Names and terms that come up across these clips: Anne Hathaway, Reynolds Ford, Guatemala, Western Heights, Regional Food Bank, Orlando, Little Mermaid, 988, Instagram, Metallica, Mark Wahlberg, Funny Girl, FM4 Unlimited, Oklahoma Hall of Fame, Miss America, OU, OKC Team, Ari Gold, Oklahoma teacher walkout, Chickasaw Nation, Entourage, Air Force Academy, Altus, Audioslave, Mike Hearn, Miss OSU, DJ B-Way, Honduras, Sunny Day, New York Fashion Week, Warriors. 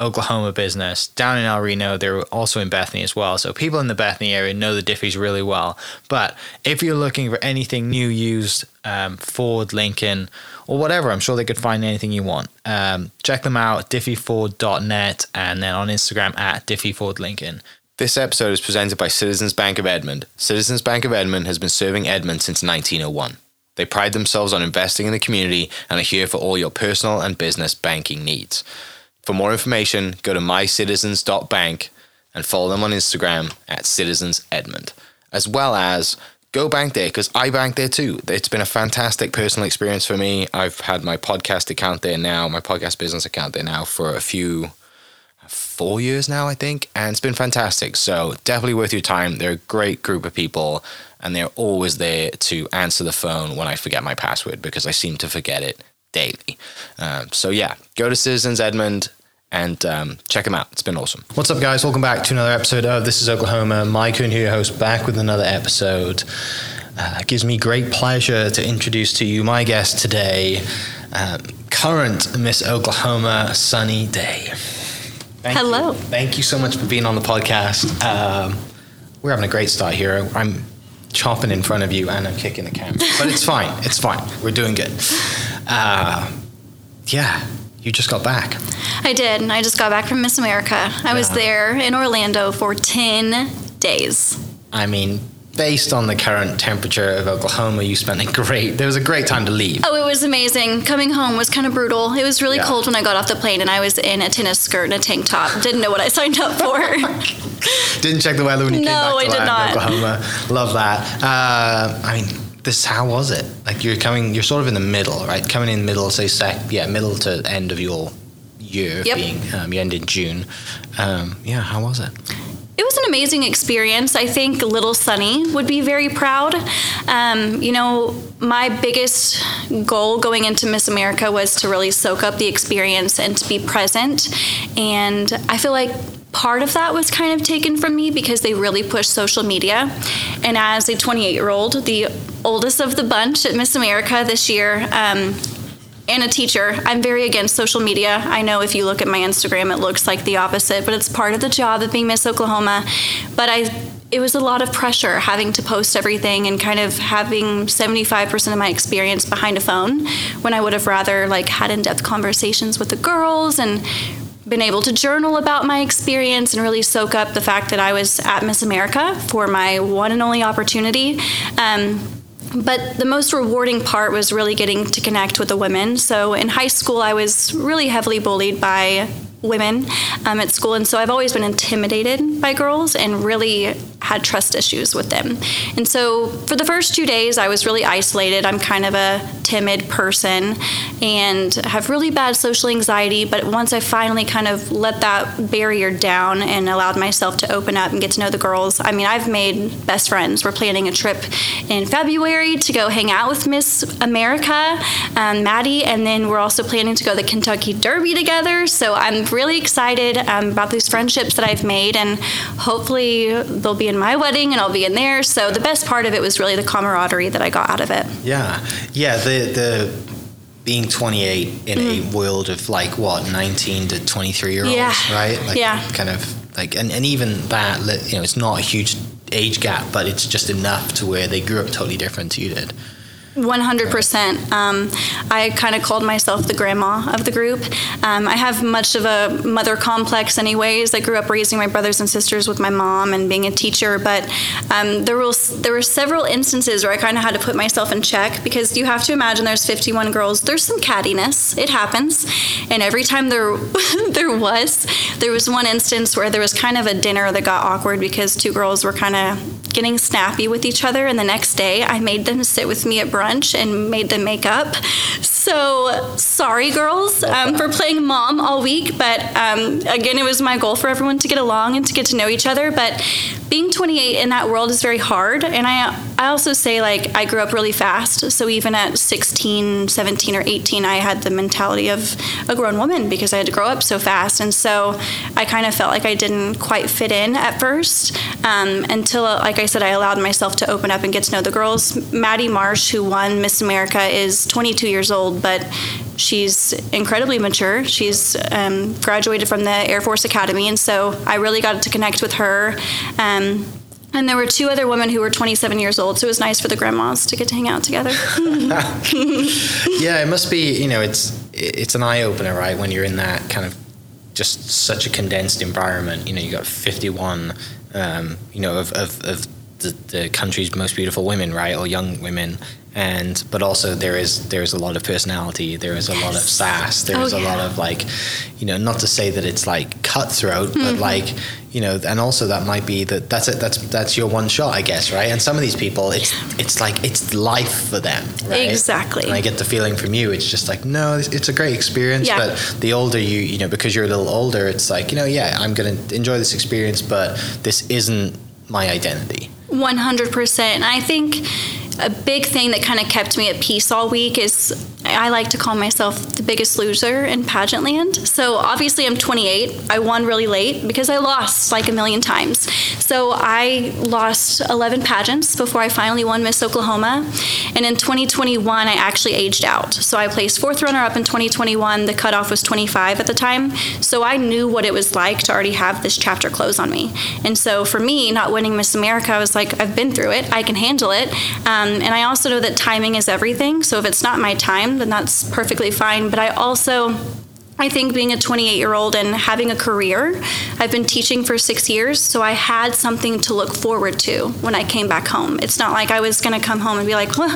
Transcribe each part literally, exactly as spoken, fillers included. Oklahoma business down in El Reno. They're also in Bethany as well. So people in the Bethany area know the Diffees really well. But if you're looking for anything new, used, um, Ford, Lincoln, or whatever, I'm sure they could find anything you want. Um, check them out, diffee ford dot net, and then on Instagram at diffee ford lincoln. This episode is presented by Citizens Bank of Edmond. Citizens Bank of Edmond has been serving Edmond since nineteen oh one. They pride themselves on investing in the community and are here for all your personal and business banking needs. For more information, go to my citizens dot bank and follow them on Instagram at Citizens Edmond, as well as go bank there, because I bank there too. It's been a fantastic personal experience for me. I've had my podcast account there now, my podcast business account there now for a few, four years now, I think. And it's been fantastic. So definitely worth your time. They're a great group of people, and they're always there to answer the phone when I forget my password, because I seem to forget it daily. Um, so yeah, go to Citizens Edmond and um, check them out. It's been awesome. What's up, guys? Welcome back to another episode of This is Oklahoma. Mike Coon here, your host, back with another episode. Uh, it gives me great pleasure to introduce to you my guest today, um, current Miss Oklahoma, Sunny Day. Thank Hello. You. Thank you so much for being on the podcast. Um, we're having a great start here. I'm chopping in front of you and I'm kicking the camera. But it's fine. It's fine. We're doing good. Uh, yeah. You just got back. I did. I just got back from Miss America. I yeah. was there in Orlando for ten days. I mean, based on the current temperature of Oklahoma, you spent a great, there was a great time to leave. Oh, it was amazing. Coming home was kind of brutal. It was really yeah. cold when I got off the plane, and I was in a tennis skirt and a tank top. Didn't know what I signed up for. Didn't check the weather when you no, came back to I did land, not. Oklahoma. Love that. Uh, I mean, This how was it? Like you're coming, you're sort of in the middle, right? Coming in the middle, say, sec, yeah, middle to end of your year. Yep. Being, um, you end in June. Um, yeah, how was it? It was an amazing experience. I think little Sunny would be very proud. Um, you know, my biggest goal going into Miss America was to really soak up the experience and to be present. And I feel like part of that was kind of taken from me because they really pushed social media. And as a twenty-eight-year-old, the oldest of the bunch at Miss America this year, um, and a teacher, I'm very against social media. I know if you look at my Instagram, it looks like the opposite, but it's part of the job of being Miss Oklahoma. But I, it was a lot of pressure having to post everything and kind of having seventy-five percent of my experience behind a phone when I would have rather like had in-depth conversations with the girls and been able to journal about my experience and really soak up the fact that I was at Miss America for my one and only opportunity. Um, but the most rewarding part was really getting to connect with the women. So in high school, I was really heavily bullied by women um, at school. And so I've always been intimidated by girls and really had trust issues with them. And so for the first two days, I was really isolated. I'm kind of a timid person and have really bad social anxiety. But once I finally kind of let that barrier down and allowed myself to open up and get to know the girls, I mean, I've made best friends. We're planning a trip in February to go hang out with Miss America, um, Maddie, and then we're also planning to go to the Kentucky Derby together. So I'm really excited um, about these friendships that I've made, and hopefully there'll be an in my wedding and I'll be in theirs. So the best part of it was really the camaraderie that I got out of it. Yeah. Yeah. The, the, being twenty-eight in mm. a world of like what nineteen to twenty-three year olds, yeah. right? Like yeah. kind of like, and, and even that, you know, it's not a huge age gap, but it's just enough to where they grew up totally different to you did. one hundred percent. Um, I kind of called myself the grandma of the group. Um, I have much of a mother complex anyways. I grew up raising my brothers and sisters with my mom and being a teacher, but um, there, was, there were several instances where I kind of had to put myself in check because you have to imagine there's fifty-one girls. There's some cattiness. It happens. And every time there there was, there was one instance where there was kind of a dinner that got awkward because two girls were kind of getting snappy with each other. And the next day I made them sit with me at brunch and made them make up. So sorry, girls, um, for playing mom all week. But um, again, it was my goal for everyone to get along and to get to know each other. But being twenty-eight in that world is very hard. And I, I also say, like, I grew up really fast. So even at sixteen, seventeen, or eighteen, I had the mentality of a grown woman because I had to grow up so fast. And so I kind of felt like I didn't quite fit in at first um, until, like I said, I allowed myself to open up and get to know the girls. Maddie Marsh, who won Miss America, is twenty-two years old, but she's incredibly mature. She's um, graduated from the Air Force Academy, and so I really got to connect with her. Um, and there were two other women who were twenty-seven years old, so it was nice for the grandmas to get to hang out together. Yeah, it must be, you know, it's it's an eye-opener, right, when you're in that kind of just such a condensed environment. You know, you got fifty-one, um, you know, of, of, of the, the country's most beautiful women, right, or young women. And but also there is there is a lot of personality, there is a yes. lot of sass, there oh, is a yeah. lot of like, you know, not to say that it's like cutthroat, mm-hmm. but like, you know, and also that might be that that's it, that's that's your one shot, I guess, right? And some of these people, it's it's like it's life for them, right? Exactly. And I get the feeling from you, it's just like no, it's, it's a great experience, yeah. but the older you, you know, because you're a little older, it's like, you know, yeah, I'm gonna enjoy this experience, but this isn't my identity. One hundred percent. I think a big thing that kind of kept me at peace all week is I like to call myself the biggest loser in pageant land. So obviously I'm twenty-eight. I won really late because I lost like a million times. So I lost eleven pageants before I finally won Miss Oklahoma. And in twenty twenty-one, I actually aged out. So I placed fourth runner up in twenty twenty-one. The cutoff was twenty-five at the time. So I knew what it was like to already have this chapter close on me. And so for me, not winning Miss America, I was like, I've been through it. I can handle it. Um, and I also know that timing is everything. So if it's not my time, then that's perfectly fine. But I also, I think being a twenty-eight-year-old and having a career, I've been teaching for six years, so I had something to look forward to when I came back home. It's not like I was going to come home and be like, well,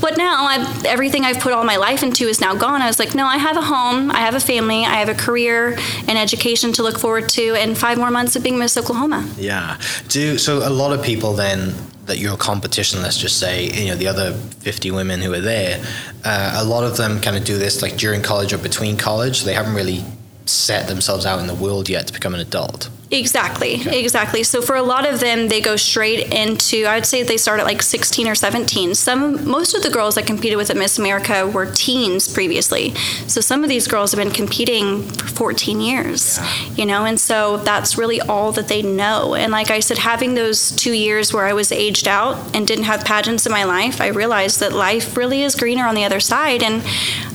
what now? I've, everything I've put all my life into is now gone. I was like, no, I have a home, I have a family, I have a career and education to look forward to, and five more months of being Miss Oklahoma. Yeah. Do so a lot of people then... that your competition, let's just say, you know, the other fifty women who are there, uh, a lot of them kind of do this like during college or between college. They haven't really set themselves out in the world yet to become an adult. Exactly, okay. exactly. So for a lot of them, they go straight into, I would say they start at like sixteen or seventeen. Some, most of the girls that competed with at Miss America were teens previously. So some of these girls have been competing for fourteen years, yeah. you know, and so that's really all that they know. And like I said, having those two years where I was aged out and didn't have pageants in my life, I realized that life really is greener on the other side, and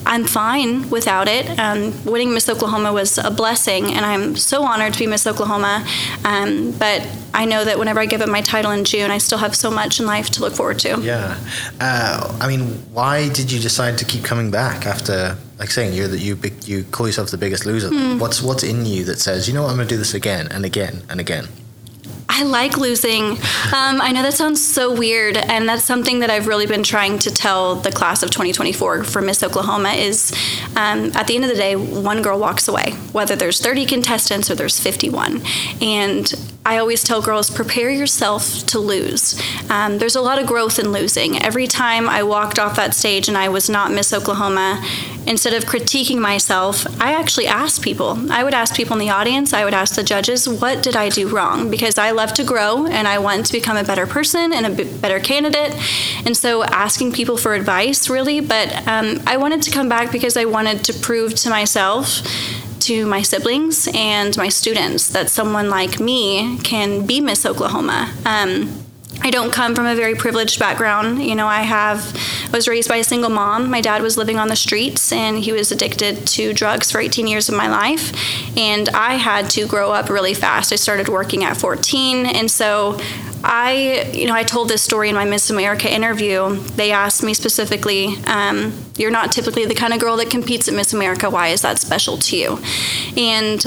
I'm fine without it. Um, winning Miss Oklahoma was a blessing, and I'm so honored to be Miss Oklahoma. Um, but I know that whenever I give up my title in June, I still have so much in life to look forward to. Yeah. Uh, I mean, why did you decide to keep coming back after, like saying, you're the, you you call yourself the biggest loser? Mm. What's what's in you that says, you know what, I'm going to do this again and again and again? I like losing. Um, I know that sounds so weird, and that's something that I've really been trying to tell the class of twenty twenty-four for Miss Oklahoma is um, at the end of the day, one girl walks away, whether there's thirty contestants or there's fifty-one. And I always tell girls, prepare yourself to lose. Um, there's a lot of growth in losing. Every time I walked off that stage and I was not Miss Oklahoma, instead of critiquing myself, I actually asked people. I would ask people in the audience, I would ask the judges, what did I do wrong? Because I love to grow and I want to become a better person and a better candidate. And so asking people for advice, really. But um, I wanted to come back because I wanted to prove to myself to my siblings and my students that someone like me can be Miss Oklahoma. Um, I don't come from a very privileged background. You know, I have was raised by a single mom. My dad was living on the streets, and he was addicted to drugs for eighteen years of my life. And I had to grow up really fast. I started working at fourteen. And so I, you know, I told this story in my Miss America interview. They asked me specifically, um, you're not typically the kind of girl that competes at Miss America. Why is that special to you? And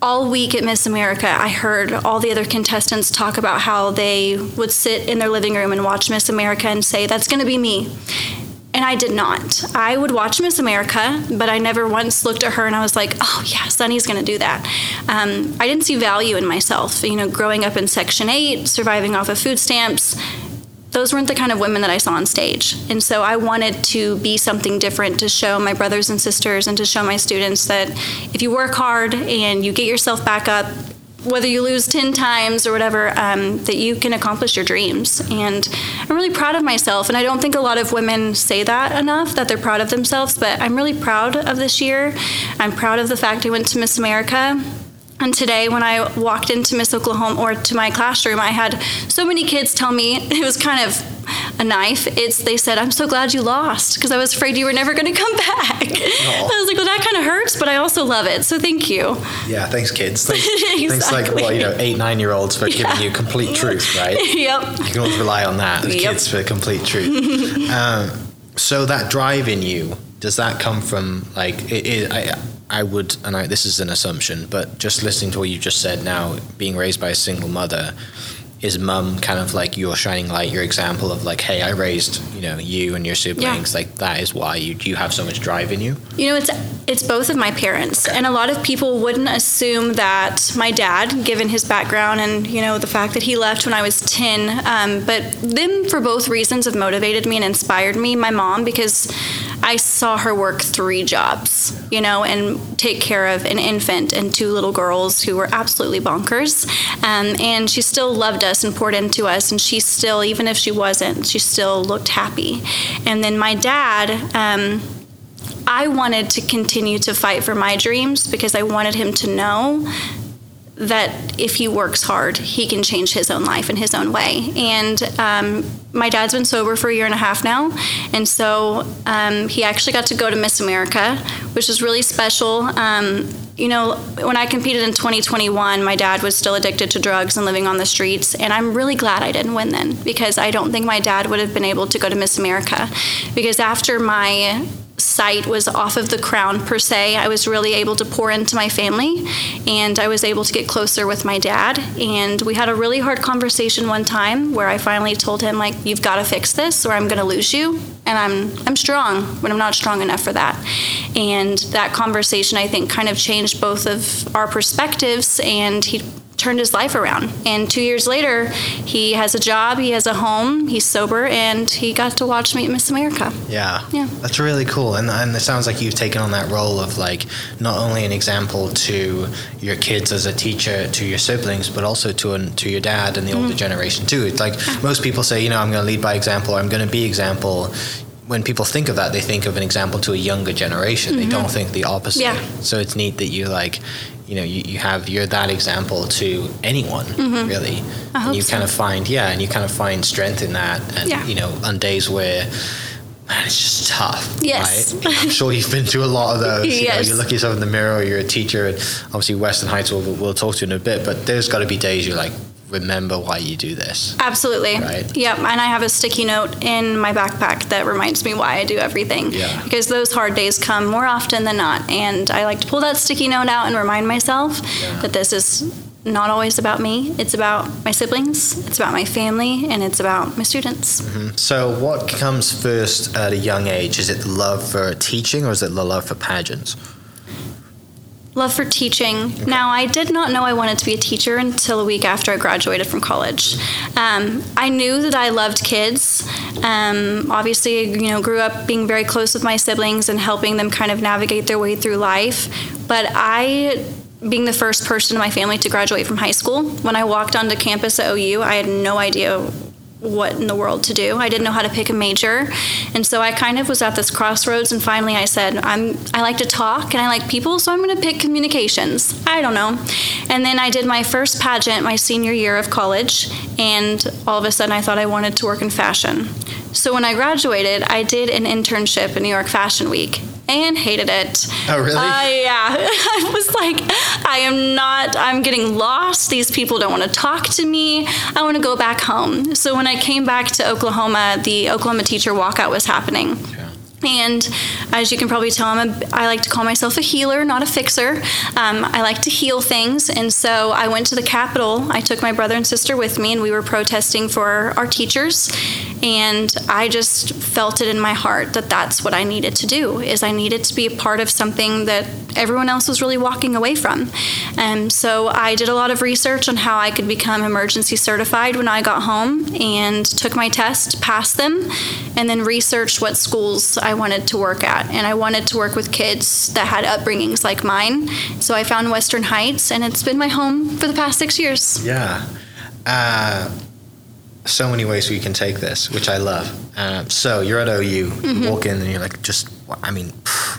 all week at Miss America, I heard all the other contestants talk about how they would sit in their living room and watch Miss America and say, that's going to be me. And I did not. I would watch Miss America, but I never once looked at her and I was like, oh yeah, Sunny's going to do that. Um, I didn't see value in myself. You know, growing up in Section eight, surviving off of food stamps, those weren't the kind of women that I saw on stage. And so I wanted to be something different, to show my brothers and sisters and to show my students that if you work hard and you get yourself back up, whether you lose ten times or whatever, um, that you can accomplish your dreams. And I'm really proud of myself. And I don't think a lot of women say that enough, that they're proud of themselves, but I'm really proud of this year. I'm proud of the fact I went to Miss America. And today when I walked into Miss Oklahoma or to my classroom, I had so many kids tell me, it was kind of a knife. It's, they said, I'm so glad you lost because I was afraid you were never going to come back. Aww. I was like, well, that kind of hurts, but I also love it. So thank you. Yeah. Thanks, kids. Thanks, exactly. Thanks like, well, you know, eight, nine year olds for yeah. giving you complete truth, right? Yep. You can always rely on that as yep. kids for complete truth. um, so that drive in you, does that come from like, it, it, I, I would, and I, this is an assumption, but just listening to what you just said now, being raised by a single mother, is mum kind of like your shining light, your example of like, hey, I raised, you know, you and your siblings, yeah. like that is why you you have so much drive in you? You know, it's it's both of my parents. Okay. And a lot of people wouldn't assume that my dad, given his background and, you know, the fact that he left when I was ten, um, but them for both reasons have motivated me and inspired me. My mom, because I saw her work three jobs, you know, and take care of an infant and two little girls who were absolutely bonkers. Um, and she still loved us and poured into us. And she still, even if she wasn't, she still looked happy. And then my dad, um, I wanted to continue to fight for my dreams because I wanted him to know that if he works hard, he can change his own life in his own way. And um, my dad's been sober for a year and a half now. And so um, he actually got to go to Miss America, which is really special. Um, you know, when I competed in twenty twenty-one, my dad was still addicted to drugs and living on the streets. And I'm really glad I didn't win then, because I don't think my dad would have been able to go to Miss America. Because after my sight was off of the crown per se, I was really able to pour into my family and I was able to get closer with my dad. And we had a really hard conversation one time where I finally told him, like, you've got to fix this or I'm going to lose you. And I'm I'm strong, but I'm not strong enough for that. And that conversation, I think, kind of changed both of our perspectives, and he turned his life around. And two years later, he has a job, he has a home, he's sober, and he got to watch me at Miss America. Yeah. Yeah. That's really cool. And and it sounds like you've taken on that role of like not only an example to your kids as a teacher, to your siblings, but also to an, to your dad and the mm-hmm. older generation too. It's like yeah. most people say, you know, I'm going to lead by example, or I'm going to be example. When people think of that, they think of an example to a younger generation. Mm-hmm. They don't think the opposite. Yeah. So it's neat that you like, you know, you, you have, you're that example to anyone, mm-hmm. really. I hope and you so. kind of find, yeah, and you kind of find strength in that. And, yeah. you know, on days where, man, it's just tough. Yes. Right? I'm sure you've been through a lot of those. You yes. know, you look at yourself in the mirror, you're a teacher, and obviously Western Heights, we'll, we'll talk to in a bit, but there's got to be days you're like, remember why you do this. Absolutely. Right? Yep. And I have a sticky note in my backpack that reminds me why I do everything. Yeah. Because those hard days come more often than not. And I like to pull that sticky note out and remind myself yeah. that this is not always about me. It's about my siblings, it's about my family, and it's about my students. Mm-hmm. So what comes first at a young age? Is it the love for teaching or is it the love for pageants? Love for teaching. Okay. Now, I did not know I wanted to be a teacher until a week after I graduated from college. Um, I knew that I loved kids. Um, obviously, you know, grew up being very close with my siblings and helping them kind of navigate their way through life. But I, being the first person in my family to graduate from high school, when I walked onto campus at O U, I had no idea what in the world to do. I didn't know how to pick a major. And so I kind of was at this crossroads, and finally I said, I'm, I like to talk and I like people, so I'm going to pick communications. I don't know. And then I did my first pageant my senior year of college, and all of a sudden I thought I wanted to work in fashion. So when I graduated, I did an internship at New York Fashion Week and hated it. Oh, really? Uh, yeah. I was like, I am not, I'm getting lost. These people don't want to talk to me. I want to go back home. So when I came back to Oklahoma, the Oklahoma teacher walkout was happening. Yeah. And as you can probably tell, I'm a, I like to call myself a healer, not a fixer. Um, I like to heal things. And so I went to the Capitol. I took my brother and sister with me, and we were protesting for our teachers. And I just felt it in my heart that that's what I needed to do, is I needed to be a part of something that everyone else was really walking away from. And um, so I did a lot of research on how I could become emergency certified when I got home, and took my test, passed them, and then researched what schools I wanted to work at. And I wanted to work with kids that had upbringings like mine. So I found Western Heights, and it's been my home for the past six years. Yeah. Uh... So many ways we can take this, which I love. Um, so you're at O U, you mm-hmm. walk in and you're like, just, I mean,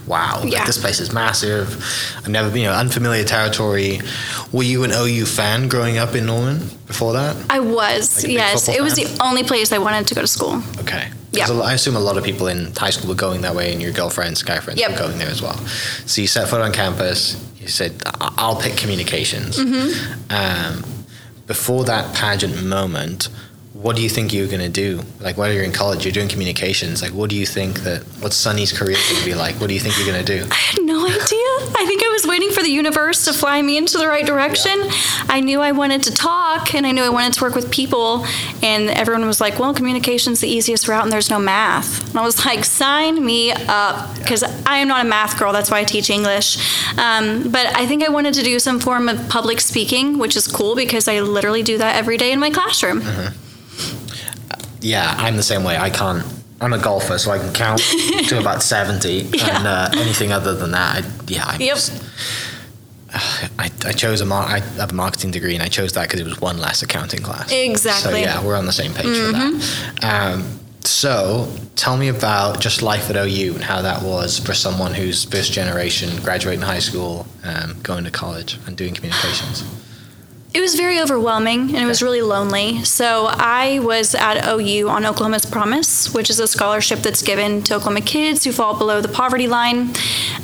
wow, yeah. like, this place is massive. I've never been, you know, unfamiliar territory. Were you an O U fan growing up in Norman before that? I was, like yes. It fan? Was the only place I wanted to go to school. Okay. Yeah. I assume a lot of people in high school were going that way, and your girlfriends, guy friends yep. were going there as well. So you set foot on campus, you said, I'll pick communications. Mm-hmm. Um, before that pageant moment, what do you think you're going to do? Like, while you're in college, you're doing communications. Like, what do you think that, what's Sunny's career going to be like? What do you think you're going to do? I had no idea. I think I was waiting for the universe to fly me into the right direction. Yeah. I knew I wanted to talk, and I knew I wanted to work with people. And everyone was like, well, communication's the easiest route, and there's no math. And I was like, sign me up, because yeah. I am not a math girl. That's why I teach English. Um, but I think I wanted to do some form of public speaking, which is cool, because I literally do that every day in my classroom. Mm-hmm. Yeah, I'm the same way. I can't. I'm a golfer, so I can count to about seventy, yeah. and uh, anything other than that, I, yeah. I'm yep. Just, uh, I I chose a mar- I have a marketing degree, and I chose that because it was one less accounting class. Exactly. So yeah, we're on the same page mm-hmm. for that. Um, so tell me about just life at O U and how that was for someone who's first generation, graduating high school, um, going to college, and doing communications. It was very overwhelming, and it was really lonely. So I was at O U on Oklahoma's Promise, which is a scholarship that's given to Oklahoma kids who fall below the poverty line.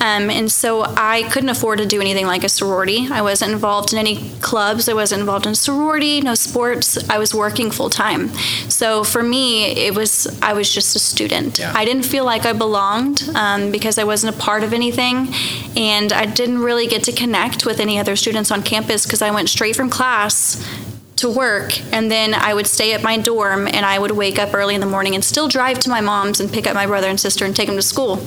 Um, and so I couldn't afford to do anything like a sorority. I wasn't involved in any clubs. I wasn't involved in sorority, no sports. I was working full time. So for me, it was I was just a student. Yeah. I didn't feel like I belonged um, because I wasn't a part of anything. And I didn't really get to connect with any other students on campus because I went straight from class to work, and then I would stay at my dorm, and I would wake up early in the morning and still drive to my mom's and pick up my brother and sister and take them to school.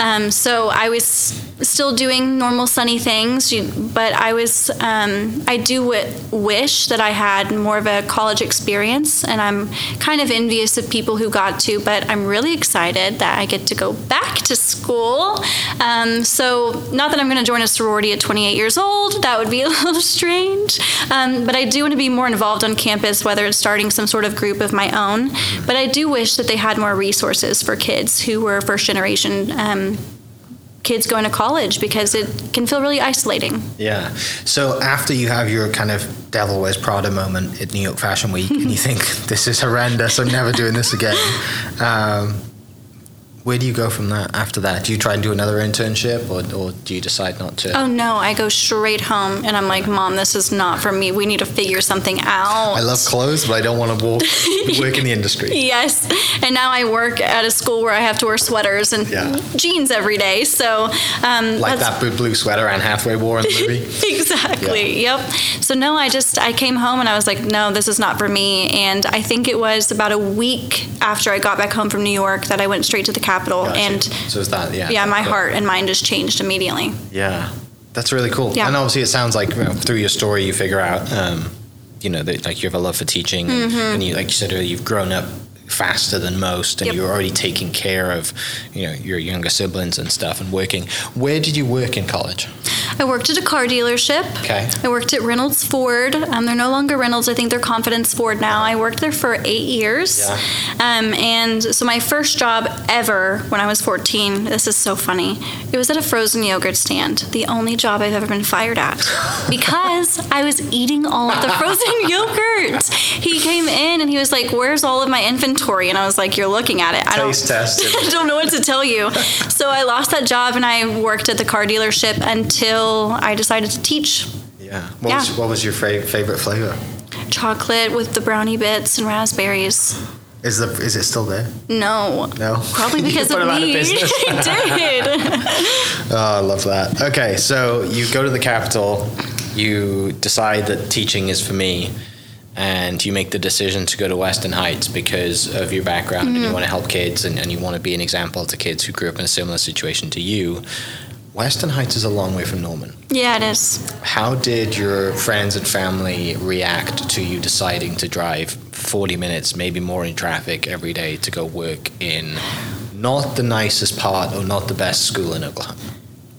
Um, so I was still doing normal Sunny things, but I was um, I do w- wish that I had more of a college experience, and I'm kind of envious of people who got to, but I'm really excited that I get to go back to school. Um, so not that I'm going to join a sorority at twenty-eight years old. That would be a little strange, um, but I do want to be more involved on campus, whether it's starting some sort of group of my own. But I do wish that they had more resources for kids who were first generation um, kids going to college, because it can feel really isolating. Yeah. So after you have your kind of Devil Wears Prada moment at New York Fashion Week, and you think, this is horrendous, I'm never doing this again. Um, Where do you go from that after that? Do you try and do another internship, or, or do you decide not to? Oh, no. I go straight home, and I'm like, Mom, this is not for me. We need to figure something out. I love clothes, but I don't want to walk, work in the industry. Yes. And now I work at a school where I have to wear sweaters and yeah. jeans every day. So, um, like that blue sweater Anne Hathaway wore in the movie. Exactly. Yeah. Yep. So, no, I just I came home, and I was like, no, this is not for me. And I think it was about a week after I got back home from New York that I went straight to the Capitol. Gotcha. And so is that, yeah, yeah my but, heart and mind just changed immediately. Yeah, that's really cool. Yeah. And obviously it sounds like, you know, through your story you figure out, um, you know, that, like, you have a love for teaching, mm-hmm. and, and you, like you said earlier, you've grown up faster than most, and yep. you're already taking care of, you know, your younger siblings and stuff and working. Where did you work in college? I worked at a car dealership. Okay. I worked at Reynolds Ford. Um, they're no longer Reynolds. I think they're Confidence Ford now. I worked there for eight years. Yeah. Um, and so my first job ever when I was fourteen, this is so funny, it was at a Frozen yogurt stand. The only job I've ever been fired at. Because I was eating all of the Frozen yogurt. He came in and he was like, where's all of my inventory? And I was like, you're looking at it. I don't, Taste tested. I don't know what to tell you. So I lost that job and I worked at the car dealership until I decided to teach. Yeah. What, yeah. Was, what was your fa- favorite flavor? Chocolate with the brownie bits and raspberries. Is the is it still there? No. No? Probably because of me. It did. Oh, I love that. Okay, so you go to the Capitol. You decide that teaching is for me. And you make the decision to go to Western Heights because of your background, mm-hmm. and you want to help kids, and, and you want to be an example to kids who grew up in a similar situation to you. Western Heights is a long way from Norman. Yeah, it is. How did your friends and family react to you deciding to drive forty minutes, maybe more in traffic every day to go work in not the nicest part or not the best school in Oklahoma?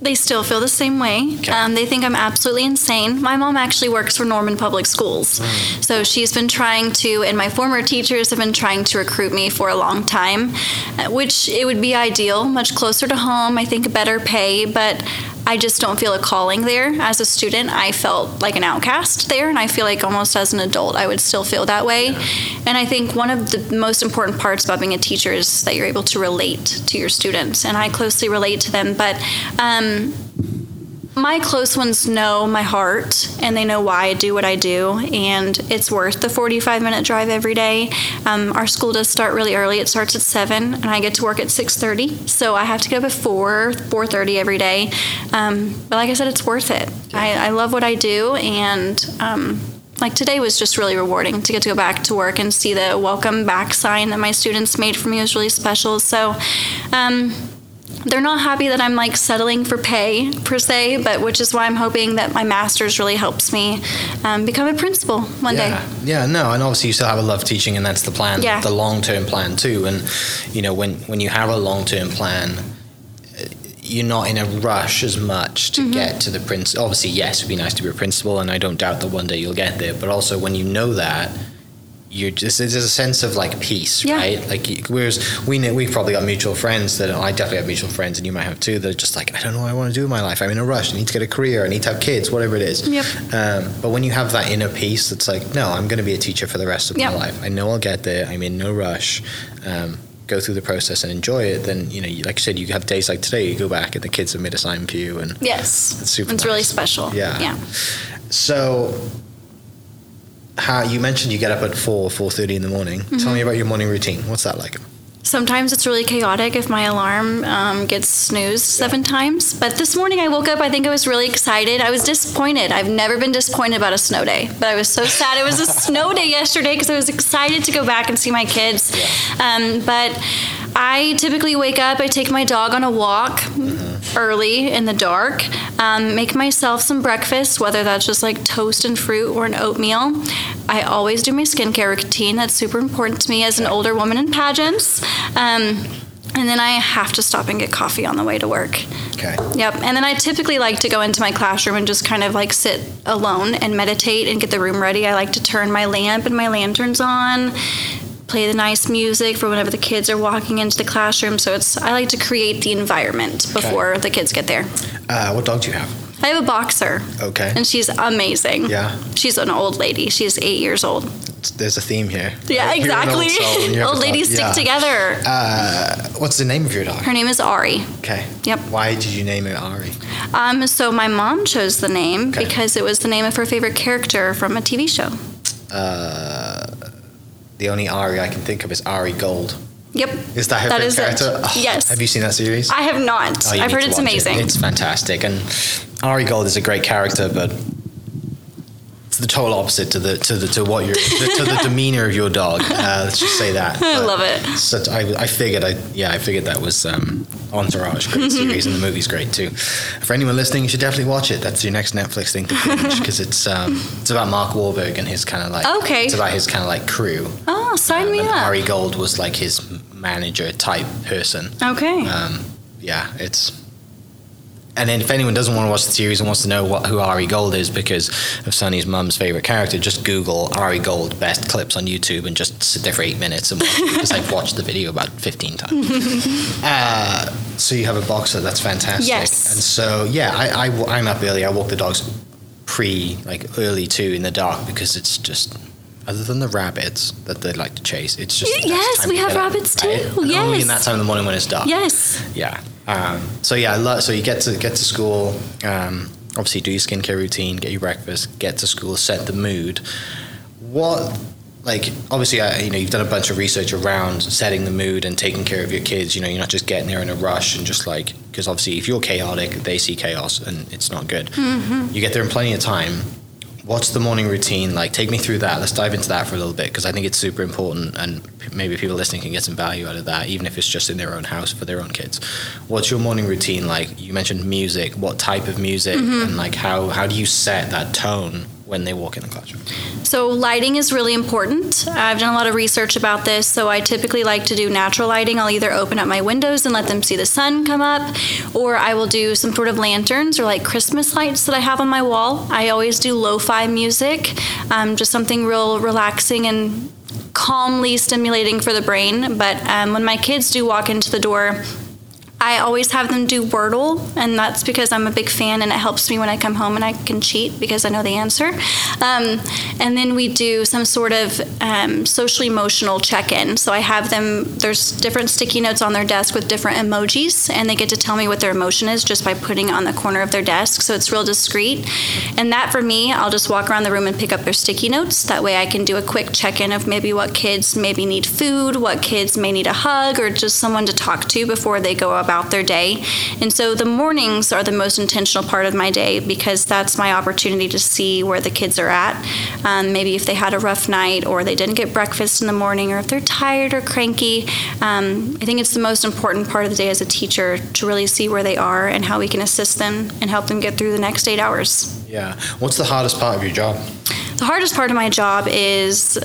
They still feel the same way. Okay. Um, they think I'm absolutely insane. My mom actually works for Norman Public Schools. Mm. So she's been trying to, and my former teachers have been trying to recruit me for a long time, which it would be ideal, much closer to home, I think better pay, but I just don't feel a calling there. As a student, I felt like an outcast there, and I feel like almost as an adult, I would still feel that way. Yeah. And I think one of the most important parts about being a teacher is that you're able to relate to your students, and I closely relate to them. But um, my close ones know my heart, and they know why I do what I do, and it's worth the forty-five-minute drive every day. Um, our school does start really early. It starts at seven, and I get to work at six thirty, so I have to get up at four, four thirty every day. Um, but like I said, it's worth it. I, I love what I do, and um, like today was just really rewarding to get to go back to work and see the welcome back sign that my students made for me was really special. So, um... They're not happy that I'm like settling for pay per se, but which is why I'm hoping that my master's really helps me um, become a principal one yeah. day. Yeah, no, and obviously you still have a love teaching, and that's the plan, yeah. the long-term plan too. And you know, when when you have a long-term plan, you're not in a rush as much to mm-hmm. get to the principal. Obviously, yes, it'd be nice to be a principal, and I don't doubt that one day you'll get there. But also, when you know that. You just there's a sense of like peace, yeah. right? Like whereas we know, we probably got mutual friends that I definitely have mutual friends, and you might have too. That are just like I don't know what I want to do with my life. I'm in a rush. I need to get a career. I need to have kids. Whatever it is. Yep. Um, but when you have that inner peace, that's like no, I'm going to be a teacher for the rest of yep. my life. I know I'll get there. I'm in no rush. Um, go through the process and enjoy it. Then you know, like I said, you have days like today. You go back and the kids have made a sign for you, and yes, it's super. It's nice. Really special. Yeah. Yeah. So. How you mentioned you get up at four, four thirty in the morning. Mm-hmm. Tell me about your morning routine. What's that like? Sometimes it's really chaotic if my alarm um, gets snoozed seven yeah. times. But this morning I woke up, I think I was really excited. I was disappointed. I've never been disappointed about a snow day. But I was so sad it was a snow day yesterday because I was excited to go back and see my kids. Yeah. Um, but I typically wake up, I take my dog on a walk. Mm-hmm. Early in the dark, um, make myself some breakfast, whether that's just like toast and fruit or an oatmeal. I always do my skincare routine. That's super important to me as an older woman in pageants. Um, and then I have to stop and get coffee on the way to work. Okay. Yep. And then I typically like to go into my classroom and just kind of like sit alone and meditate and get the room ready. I like to turn my lamp and my lanterns on. Play the nice music for whenever the kids are walking into the classroom. So it's I like to create the environment before okay. the kids get there. Uh, what dog do you have? I have a boxer. Okay. And she's amazing. Yeah. She's an old lady. She's eight years old. There's a theme here. Yeah, You're exactly. Old, old ladies yeah. stick together. Uh, what's the name of your dog? Her name is Ari. Okay. Yep. Why did you name it Ari? Um. So my mom chose the name okay. because it was the name of her favorite character from a T V show. Uh... The only Ari I can think of is Ari Gold. Yep. Is that her that favorite character? Oh, yes. Have you seen that series? I have not. Oh, I've heard it's amazing. It. It's fantastic. And Ari Gold is a great character, but it's the total opposite to the to the to what your the, to the demeanor of your dog. Uh, let's just say that. I but love it. Such, I I figured I yeah I figured that was um, Entourage, great series, and the movie's great too. For anyone listening, you should definitely watch it. That's your next Netflix thing to binge because it's um, it's about Mark Wahlberg and his kind of like okay. it's about his kind of like crew. Oh, sign um, me and up. Ari Gold was like his manager type person. Okay. Um, yeah, it's And then if anyone doesn't want to watch the series and wants to know what, who Ari Gold is because of Sunny's mum's favourite character, just Google Ari Gold best clips on YouTube and just sit there for eight minutes and watch it because I've watched the video about fifteen times. uh, so you have a boxer. That's fantastic. Yes. And so, yeah, I, I, I'm up early. I walk the dogs pre, like early two in the dark because it's just... Other than the rabbits that they like to chase, it's just yes, we have rabbits up, right? too. And yes, only in that time of the morning when it's dark. Yes, yeah. Um, so yeah, I love, so you get to get to school. Um, obviously, do your skincare routine, get your breakfast, get to school, set the mood. What, like, obviously, I, you know, you've done a bunch of research around setting the mood and taking care of your kids. You know, you're not just getting there in a rush and just like because obviously, if you're chaotic, they see chaos and it's not good. Mm-hmm. You get there in plenty of time. What's the morning routine like? Take me through that. Let's dive into that for a little bit because I think it's super important and maybe people listening can get some value out of that, even if it's just in their own house for their own kids. What's your morning routine like? You mentioned music. What type of music mm-hmm. and like how, how do you set that tone when they walk in the classroom? So lighting is really important. I've done a lot of research about this, so I typically like to do natural lighting. I'll either open up my windows and let them see the sun come up, or I will do some sort of lanterns or like Christmas lights that I have on my wall. I always do lo-fi music, um, just something real relaxing and calmly stimulating for the brain. But um, when my kids do walk into the door, I always have them do Wordle, and that's because I'm a big fan, and it helps me when I come home and I can cheat because I know the answer. Um, and then we do some sort of um, social-emotional check-in. So I have them, there's different sticky notes on their desk with different emojis, and they get to tell me what their emotion is just by putting it on the corner of their desk, so it's real discreet. And that, for me, I'll just walk around the room and pick up their sticky notes. That way I can do a quick check-in of maybe what kids maybe need food, what kids may need a hug, or just someone to talk to before they go up about their day. And so the mornings are the most intentional part of my day because that's my opportunity to see where the kids are at. Um, maybe if they had a rough night or they didn't get breakfast in the morning or if they're tired or cranky. Um, I think it's the most important part of the day as a teacher to really see where they are and how we can assist them and help them get through the next eight hours. Yeah. What's the hardest part of your job? The hardest part of my job is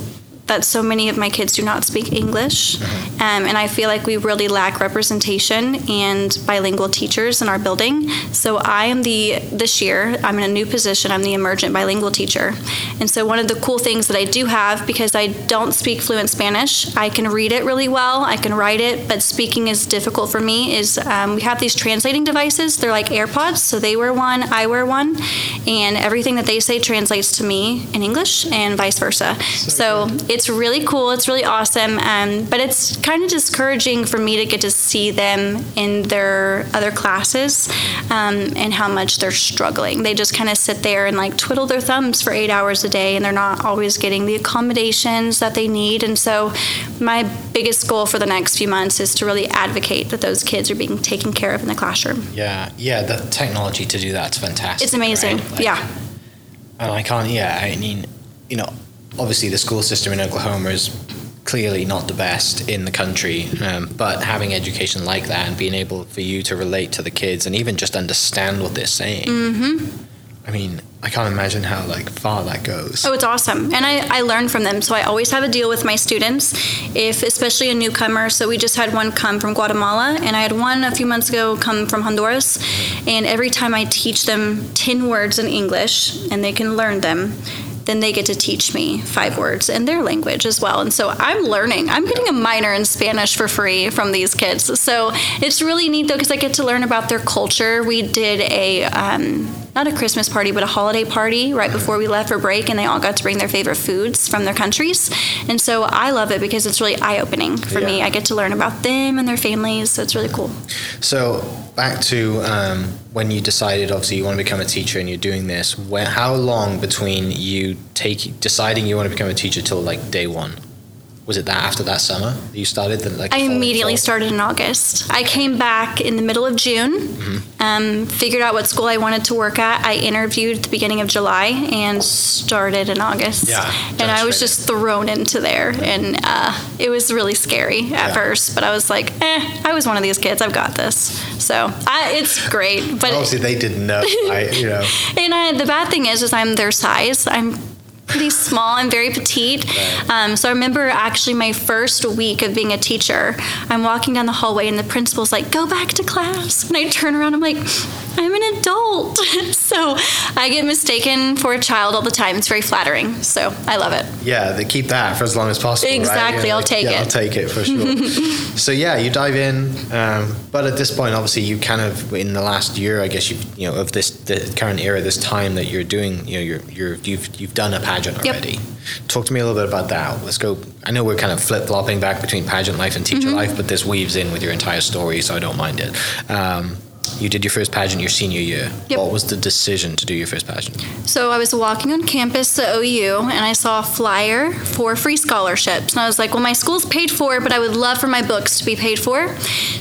that so many of my kids do not speak English. Mm-hmm. Um, and I feel like we really lack representation and bilingual teachers in our building. So I am the, this year, I'm in a new position. I'm the emergent bilingual teacher. And so one of the cool things that I do have, because I don't speak fluent Spanish, I can read it really well, I can write it, but speaking is difficult for me, is um, we have these translating devices. They're like AirPods, so they wear one, I wear one, and everything that they say translates to me in English and vice versa. So, so it's really cool. It's really awesome. Um, but it's kind of discouraging for me to get to see them in their other classes um, and how much they're struggling. They just kind of sit there and like twiddle their thumbs for eight hours a day, and they're not always getting the accommodations that they need. And so my biggest goal for the next few months is to really advocate that those kids are being taken care of in the classroom. Yeah. Yeah. The technology to do that's fantastic. It's amazing. Right? Like, yeah. And I can't, yeah, I mean, you know, obviously, the school system in Oklahoma is clearly not the best in the country, um, but having education like that and being able for you to relate to the kids and even just understand what they're saying. Mm-hmm. I mean, I can't imagine how like far that goes. Oh, it's awesome. And I, I learn from them. So I always have a deal with my students, if especially a newcomer. So we just had one come from Guatemala, and I had one a few months ago come from Honduras. And every time I teach them ten words in English and they can learn them, then they get to teach me five words in their language as well. And so I'm learning. I'm getting a minor in Spanish for free from these kids. So it's really neat, though, because I get to learn about their culture. We did a... Um, not a Christmas party, but a holiday party right before we left for break, and they all got to bring their favorite foods from their countries. And so I love it because it's really eye-opening for yeah. me. I get to learn about them and their families, so it's really cool. So back to um, when you decided, obviously, you want to become a teacher and you're doing this, when, how long between you take deciding you want to become a teacher till, like, day one? Was it that after that summer that you started? The, like, I immediately started in August. I came back in the middle of June, mm-hmm. um, figured out what school I wanted to work at. I interviewed at the beginning of July and started in August. Yeah, and I was just thrown into there. Yeah. And uh, it was really scary at yeah. first, but I was like, eh, I was one of these kids. I've got this. So I, it's great. But, but obviously they didn't know. I, you know. And I, the bad thing is, is I'm their size. I'm pretty small. I'm very petite. Um, so I remember actually my first week of being a teacher, I'm walking down the hallway and the principal's like, go back to class. And I turn around, I'm like, I'm an adult. So I get mistaken for a child all the time. It's very flattering. So I love it. Yeah, they keep that for as long as possible. Exactly. Right? You know, I'll like, take yeah, it. I'll take it for sure. So yeah, you dive in. Um, but at this point, obviously, you kind of, in the last year, I guess, you've, you know, of this the current era, this time that you're doing, you know, you're, you're, you've you've done a pageant already. Yep. Talk to me a little bit about that. Let's go. I know we're kind of flip-flopping back between pageant life and teacher mm-hmm. life, but this weaves in with your entire story, so I don't mind it. Um, you did your first pageant your senior year. Yep. What was the decision to do your first pageant? So I was walking on campus at O U, and I saw a flyer for free scholarships. And I was like, well, my school's paid for, but I would love for my books to be paid for.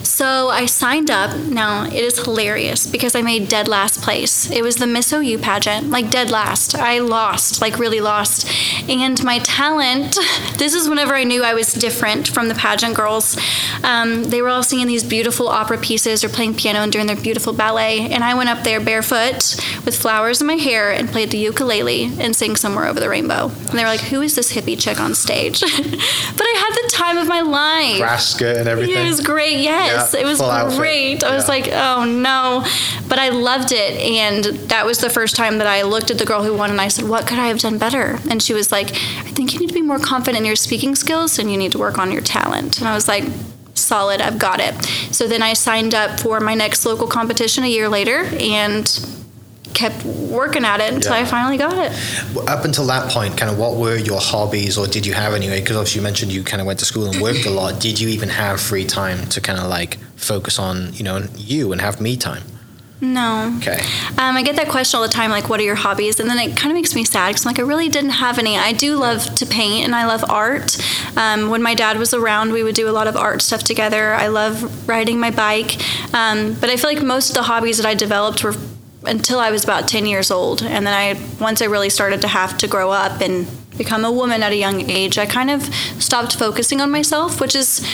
So I signed up. Now, it is hilarious because I made dead last place. It was the Miss O U pageant, like dead last. I lost, like really lost. And my talent, this is whenever I knew I was different from the pageant girls. Um, they were all singing these beautiful opera pieces or playing piano and doing their beautiful ballet, and I went up there barefoot with flowers in my hair and played the ukulele and sang Somewhere Over the Rainbow. And they were like, who is this hippie chick on stage? But I had the time of my life. Crash skirt and everything. It was great, yes. Yeah, it was great. Outfit. I yeah. was like, oh no. But I loved it, and that was the first time that I looked at the girl who won and I said, what could I have done better? And she was like, I think you need to be more confident in your speaking skills and you need to work on your talent. And I was like, solid, I've got it. So then I signed up for my next local competition a year later and kept working at it until yeah. I finally got it. Well, up until that point, kind of what were your hobbies, or did you have any? Because obviously you mentioned you kind of went to school and worked a lot. Did you even have free time to kind of like focus on, you know, you and have me time? No. Okay. Um, I get that question all the time, like, what are your hobbies? And then it kind of makes me sad because I'm like, I really didn't have any. I do love to paint and I love art. Um, when my dad was around, we would do a lot of art stuff together. I love riding my bike. Um, but I feel like most of the hobbies that I developed were until I was about ten years old. And then I once I really started to have to grow up and become a woman at a young age, I kind of stopped focusing on myself, which is...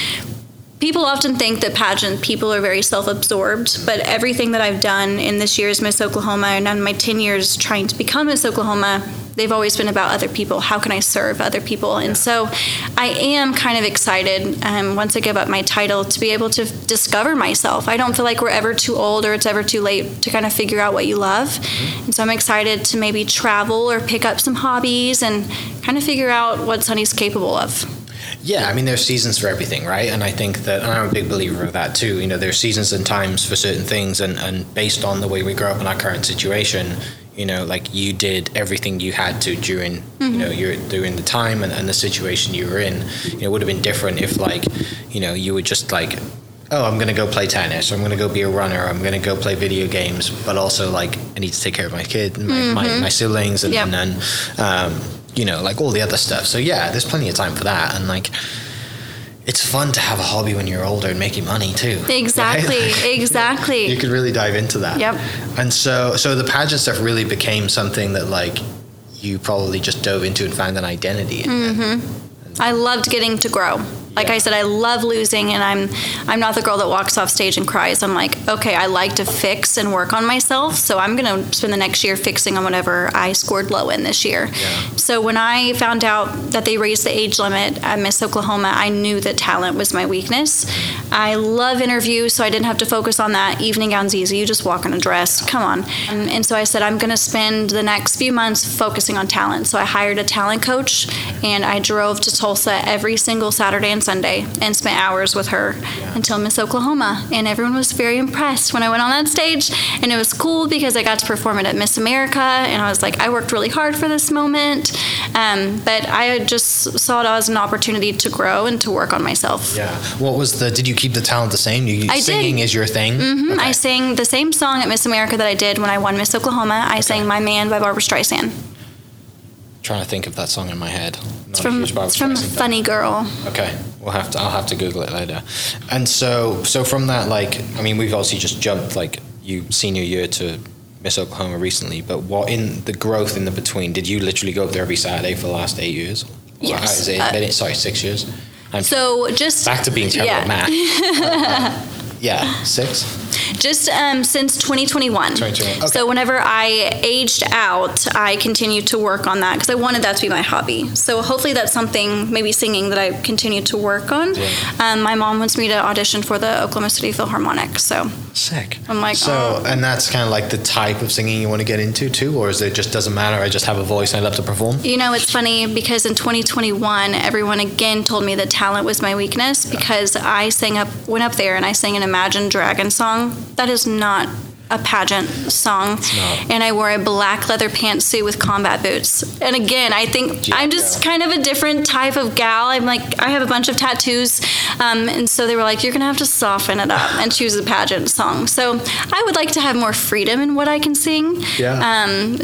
People often think that pageant people are very self-absorbed, but everything that I've done in this year's Miss Oklahoma and in my ten years trying to become Miss Oklahoma, they've always been about other people. How can I serve other people? And so I am kind of excited um, once I give up my title to be able to discover myself. I don't feel like we're ever too old or it's ever too late to kind of figure out what you love. Mm-hmm. And so I'm excited to maybe travel or pick up some hobbies and kind of figure out what Sunny's capable of. Yeah, I mean, there's seasons for everything, right? And I think that, and I'm a big believer of that too, you know, there's seasons and times for certain things, and, and based on the way we grow up in our current situation, you know, like you did everything you had to during, mm-hmm. you know, you're during the time and, and the situation you were in. You know, it would have been different if like, you know, you were just like, oh, I'm going to go play tennis, or I'm going to go be a runner, or I'm going to go play video games, but also like I need to take care of my kid and my, mm-hmm. my, my siblings and, yep. and then, um, you know, like all the other stuff. So yeah, there's plenty of time for that. And like, it's fun to have a hobby when you're older and making money too. Exactly. Right? Like, exactly. You know, you could really dive into that. Yep. And so, so the pageant stuff really became something that like you probably just dove into and found an identity in. Mm-hmm. And I loved getting to grow. Like yeah. I said, I love losing, and I'm I'm not the girl that walks off stage and cries. I'm like, okay, I like to fix and work on myself, so I'm going to spend the next year fixing on whatever I scored low in this year. Yeah. So when I found out that they raised the age limit at Miss Oklahoma, I knew that talent was my weakness. I love interviews, so I didn't have to focus on that. Evening gown's easy. You just walk in a dress. Come on. And, and so I said, I'm going to spend the next few months focusing on talent. So I hired a talent coach, and I drove to Tulsa every single Saturday and Sunday and spent hours with her yeah. until Miss Oklahoma. And everyone was very impressed when I went on that stage. And it was cool because I got to perform it at Miss America. And I was like, I worked really hard for this moment. Um, but I just saw it as an opportunity to grow and to work on myself. Yeah. What was the, did you keep the talent the same? You, I singing did. Is your thing? Mm-hmm. Okay. I sang the same song at Miss America that I did when I won Miss Oklahoma. I okay. sang My Man by Barbra Streisand. Trying to think of that song in my head. It's from, it's from Funny Girl. Okay, we'll have to. I'll have to Google it later. And so, so from that, like, I mean, we've obviously just jumped like you senior year to Miss Oklahoma recently. But what in the growth in the between? Did you literally go up there every Saturday for the last eight years? Yes. Or, uh, eight, sorry, six years. I'm so just back to being terrible yeah. at math. uh, uh, yeah, six. Just um, since twenty twenty-one. twenty twenty-one. Okay. So whenever I aged out, I continued to work on that because I wanted that to be my hobby. So hopefully that's something, maybe singing, that I continue to work on. Yeah. Um, my mom wants me to audition for the Oklahoma City Philharmonic. So sick. I'm like, so, oh. And that's kind of like the type of singing you want to get into too, or is it just doesn't matter? I just have a voice and I love to perform. You know, it's funny because in twenty twenty-one, everyone again told me that talent was my weakness because yeah. I sang up, went up there and I sang an Imagine Dragons song. That is not a pageant song. And I wore a black leather pantsuit with combat boots. And again, I think yeah, I'm just yeah. kind of a different type of gal. I'm like, I have a bunch of tattoos. Um, and so they were like, you're going to have to soften it up and choose a pageant song. So I would like to have more freedom in what I can sing. Yeah. Um,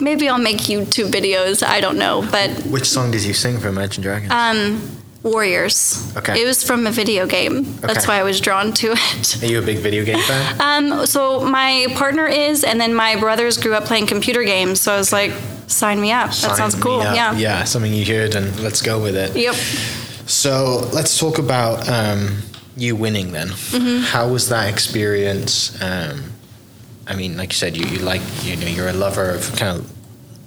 maybe I'll make YouTube videos. I don't know. But which song did you sing for Imagine Dragons? Um, Warriors. Okay. It was from a video game. Okay. That's why I was drawn to it. Are you a big video game fan? Um, so my partner is, and then my brothers grew up playing computer games. So I was like, sign me up. Sign that sounds cool. Yeah. Yeah. Something you hear, then let's go with it. Yep. So let's talk about um, you winning then. Mm-hmm. How was that experience? Um, I mean, like you said, you, you like, you know, you're a lover of kind of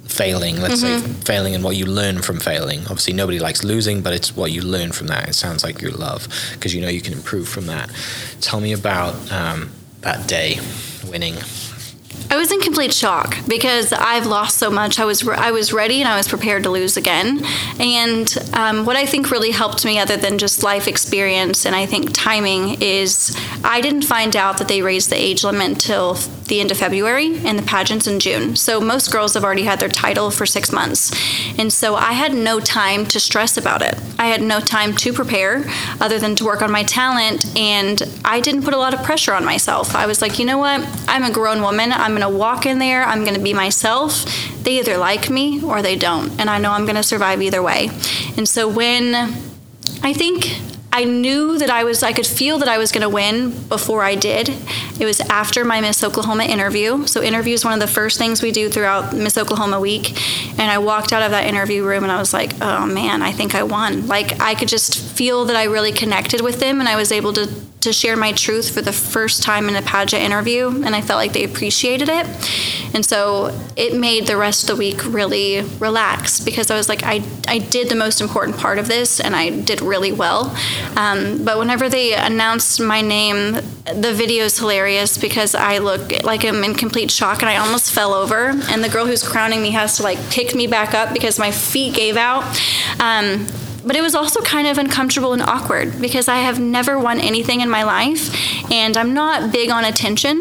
failing, let's mm-hmm. say failing and what you learn from failing. Obviously nobody likes losing, but it's what you learn from that. It sounds like you love, because you know you can improve from that. Tell me about um, that day winning. I was in complete shock because I've lost so much. I was re- I was ready and I was prepared to lose again. And um, what I think really helped me, other than just life experience and I think timing, is I didn't find out that they raised the age limit until the end of February and the pageant's in June. So most girls have already had their title for six months. And so I had no time to stress about it. I had no time to prepare other than to work on my talent. And I didn't put a lot of pressure on myself. I was like, you know what? I'm a grown woman. I'm going to walk in there. I'm going to be myself. They either like me or they don't. And I know I'm going to survive either way. And so when I think I knew that I was, I could feel that I was going to win before I did. It was after my Miss Oklahoma interview. So interview is one of the first things we do throughout Miss Oklahoma week. And I walked out of that interview room and I was like, oh man, I think I won. Like I could just feel that I really connected with them and I was able to to share my truth for the first time in a pageant interview, and I felt like they appreciated it. And so it made the rest of the week really relaxed because I was like, I, I did the most important part of this and I did really well. Um, but whenever they announced my name, the video's hilarious because I look like I'm in complete shock and I almost fell over, and the girl who's crowning me has to like pick me back up because my feet gave out. Um, But it was also kind of uncomfortable and awkward because I have never won anything in my life and I'm not big on attention.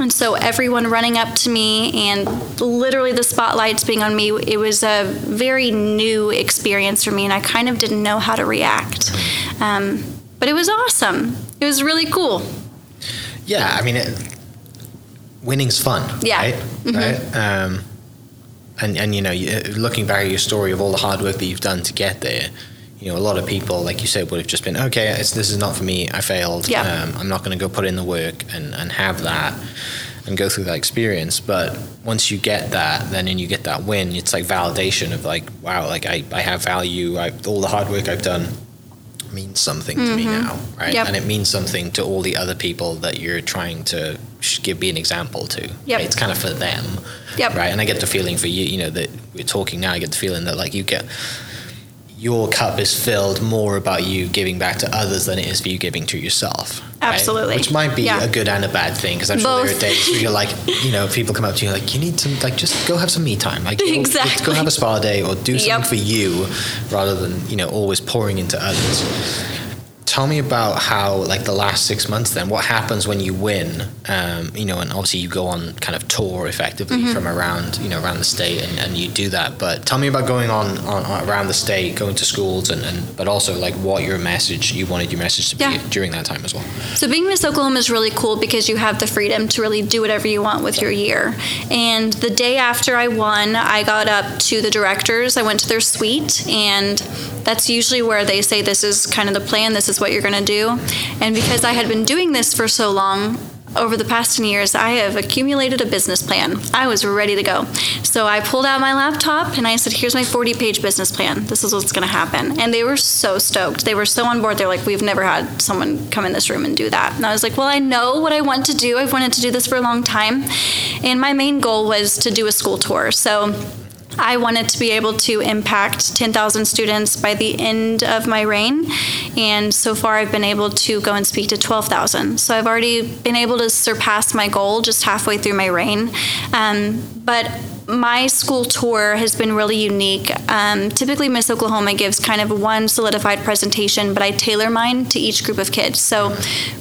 And so everyone running up to me and literally the spotlights being on me, it was a very new experience for me and I kind of didn't know how to react. Um, but it was awesome. It was really cool. Yeah, I mean, it, winning's fun, yeah. right? Mm-hmm. right? Um, And, and you know, looking back at your story of all the hard work that you've done to get there, you know, a lot of people, like you said, would have just been, okay, it's, this is not for me, I failed, yeah. um, I'm not going to go put in the work and, and have that and go through that experience. But once you get that, then and you get that win, it's like validation of like, wow, like I, I have value, I, all the hard work I've done means something mm-hmm. to me now, right? Yep. And it means something to all the other people that you're trying to give be an example to. Yep. Right? It's kind of for them, yep. right? And I get the feeling for you, you know, that we're talking now, I get the feeling that like you get, your cup is filled more about you giving back to others than it is for you giving to yourself. Right? Absolutely. Which might be yeah. a good and a bad thing, because I'm sure Both. There are days where you're like, you know, people come up to you like, you need some, like, just go have some me time. Like, exactly. Go have a spa day or do something yep. for you rather than, you know, always pouring into others. Tell me about how, like, the last six months then, what happens when you win, um, you know, and obviously you go on kind of tour effectively mm-hmm. from around, you know, around the state and, and you do that. But tell me about going on, on, on around the state, going to schools and, and but also, like, what your message, you wanted your message to be yeah. during that time as well. So being Miss Oklahoma is really cool because you have the freedom to really do whatever you want with yeah. your year. And the day after I won, I got up to the directors. I went to their suite, and that's usually where they say this is kind of the plan, this is what you're going to do. And because I had been doing this for so long, over the past ten years, I have accumulated a business plan. I was ready to go. So I pulled out my laptop and I said, here's my forty-page business plan. This is what's going to happen. And they were so stoked. They were so on board. They're like, we've never had someone come in this room and do that. And I was like, well, I know what I want to do. I've wanted to do this for a long time. And my main goal was to do a school tour. So I wanted to be able to impact ten thousand students by the end of my reign, and so far I've been able to go and speak to twelve thousand. So I've already been able to surpass my goal just halfway through my reign. Um, but my school tour has been really unique. Um, typically, Miss Oklahoma gives kind of one solidified presentation, but I tailor mine to each group of kids. So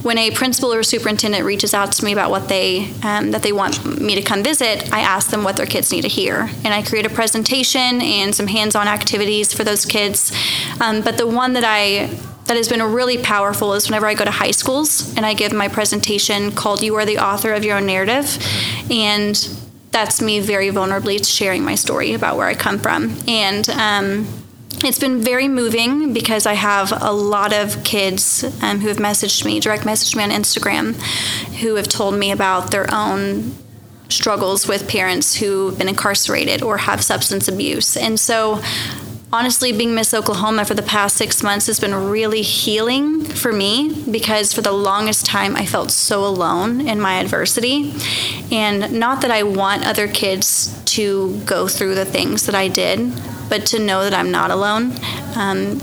when a principal or superintendent reaches out to me about what they um, that they want me to come visit, I ask them what their kids need to hear. And I create a presentation and some hands-on activities for those kids. Um, but the one that I that has been really powerful is whenever I go to high schools and I give my presentation called You Are the Author of Your Own Narrative. And that's me very vulnerably sharing my story about where I come from. And um, it's been very moving because I have a lot of kids um, who have messaged me, direct messaged me on Instagram, who have told me about their own struggles with parents who've been incarcerated or have substance abuse. And so honestly, being Miss Oklahoma for the past six months has been really healing for me, because for the longest time, I felt so alone in my adversity. And not that I want other kids to go through the things that I did, but to know that I'm not alone um,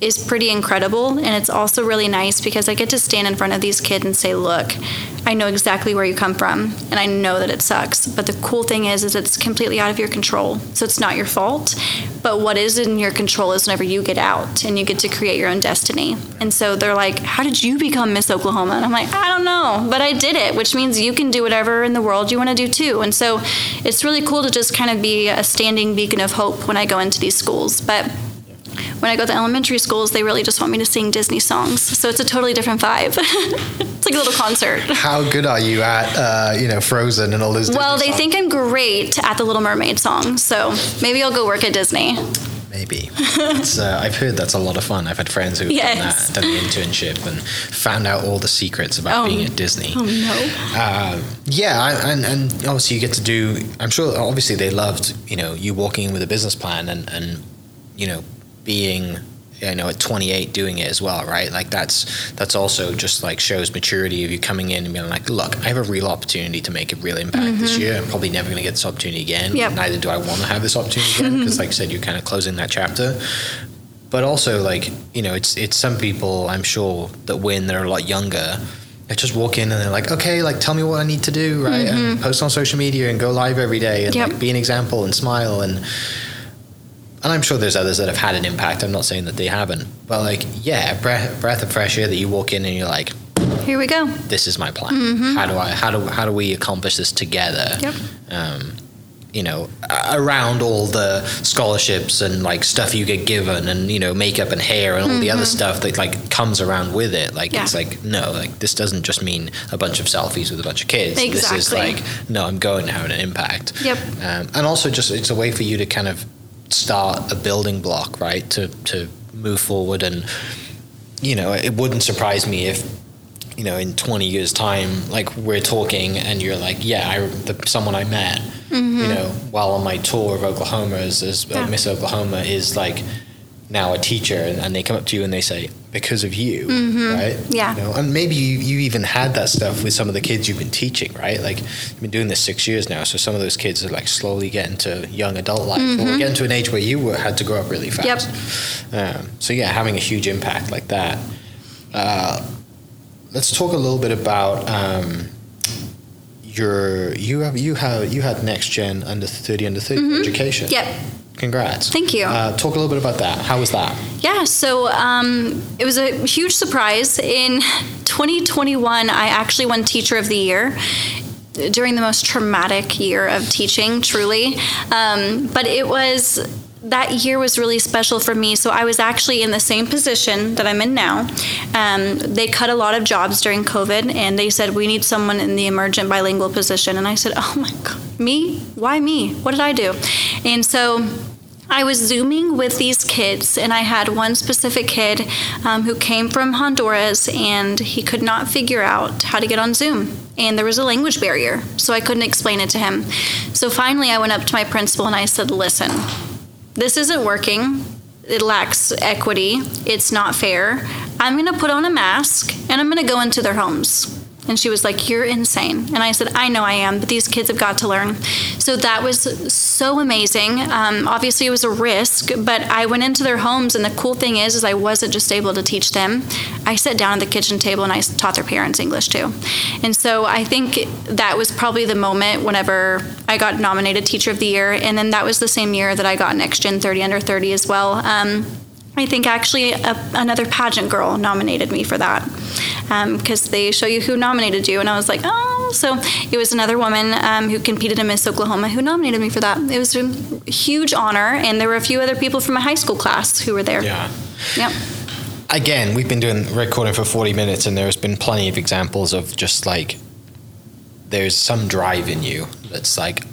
is pretty incredible. And it's also really nice because I get to stand in front of these kids and say, look, I know exactly where you come from, and I know that it sucks. But the cool thing is, is it's completely out of your control. So it's not your fault. But what is in your control is whenever you get out and you get to create your own destiny. And so they're like, how did you become Miss Oklahoma? And I'm like, I don't know, but I did it, which means you can do whatever in the world you want to do too. And so it's really cool to just kind of be a standing beacon of hope when I go into these schools. But when I go to elementary schools, they really just want me to sing Disney songs. So it's a totally different vibe. It's like a little concert. How good are you at, uh, you know, Frozen and all those Disney Well, they songs? Think I'm great at the Little Mermaid song. So maybe I'll go work at Disney. Maybe. It's, uh, I've heard that's a lot of fun. I've had friends who have yes. done that, done the internship and found out all the secrets about oh. being at Disney. Oh, no. Uh, yeah, I, and, and obviously you get to do, I'm sure, obviously they loved, you know, you walking in with a business plan and, and you know, being, you know, at twenty-eight doing it as well, right? Like that's that's also just like shows maturity of you coming in and being like, look, I have a real opportunity to make a real impact mm-hmm. this year. I'm probably never going to get this opportunity again. Yep. Neither do I want to have this opportunity again because, like I said, you're kind of closing that chapter. But also, like, you know, it's it's some people I'm sure that when they're a lot younger, I just walk in and they're like, okay, like tell me what I need to do, right? Mm-hmm. And post on social media and go live every day and yep. like, be an example and smile and. And I'm sure there's others that have had an impact. I'm not saying that they haven't. But, like, yeah, breath, breath of fresh air that you walk in and you're like, here we go. This is my plan. Mm-hmm. How do I? How do how do we accomplish this together? Yep. Um, you know, around all the scholarships and, like, stuff you get given and, you know, makeup and hair and all mm-hmm. the other stuff that, like, comes around with it. Like, yeah. It's like, no, like, this doesn't just mean a bunch of selfies with a bunch of kids. Exactly. This is like, no, I'm going to have an impact. Yep. Um, and also just it's a way for you to kind of start a building block, right, to to move forward. And, you know, it wouldn't surprise me if, you know, in twenty years time, like, we're talking and you're like, yeah, I, the, someone I met mm-hmm. you know, while on my tour of Oklahoma as, as yeah. Miss Oklahoma is like now a teacher, and, and they come up to you and they say, because of you, mm-hmm. right? Yeah. You know, and maybe you, you even had that stuff with some of the kids you've been teaching, right? Like, you've been doing this six years now, so some of those kids are, like, slowly getting to young adult life, mm-hmm. or getting to an age where you were, had to grow up really fast. Yep. Um, so, yeah, having a huge impact like that. Uh, let's talk a little bit about um, your, you have, you have, you had Next Gen under thirty, under thirty mm-hmm. education. Yep. Congrats. Thank you. Uh, talk a little bit about that. How was that? Yeah, so um, it was a huge surprise. In twenty twenty-one, I actually won Teacher of the Year during the most traumatic year of teaching, truly. Um, but it was... that year was really special for me. So I was actually in the same position that I'm in now. Um, they cut a lot of jobs during COVID, and they said, we need someone in the emergent bilingual position. And I said, oh my God, me? Why me? What did I do? And so I was Zooming with these kids, and I had one specific kid um, who came from Honduras, and he could not figure out how to get on Zoom. and there was a language barrier, so I couldn't explain it to him. So finally, I went up to my principal and I said, listen, this isn't working. It lacks equity. It's not fair. I'm going to put on a mask and I'm going to go into their homes. And she was like, you're insane. And I said, I know I am, but these kids have got to learn. So that was so amazing. Um, obviously, it was a risk, but I went into their homes. And the cool thing is, is I wasn't just able to teach them. I sat down at the kitchen table and I taught their parents English, too. And so I think that was probably the moment whenever I got nominated Teacher of the Year. And then that was the same year that I got Next Gen thirty under thirty as well. Um, I think actually a, another pageant girl nominated me for that because um, they show you who nominated you. And I was like, oh, so it was another woman um, who competed in Miss Oklahoma who nominated me for that. It was a huge honor. And there were a few other people from my high school class who were there. Yeah. Yep. Again, we've been doing recording for forty minutes and there's been plenty of examples of just like there's some drive in you that's like,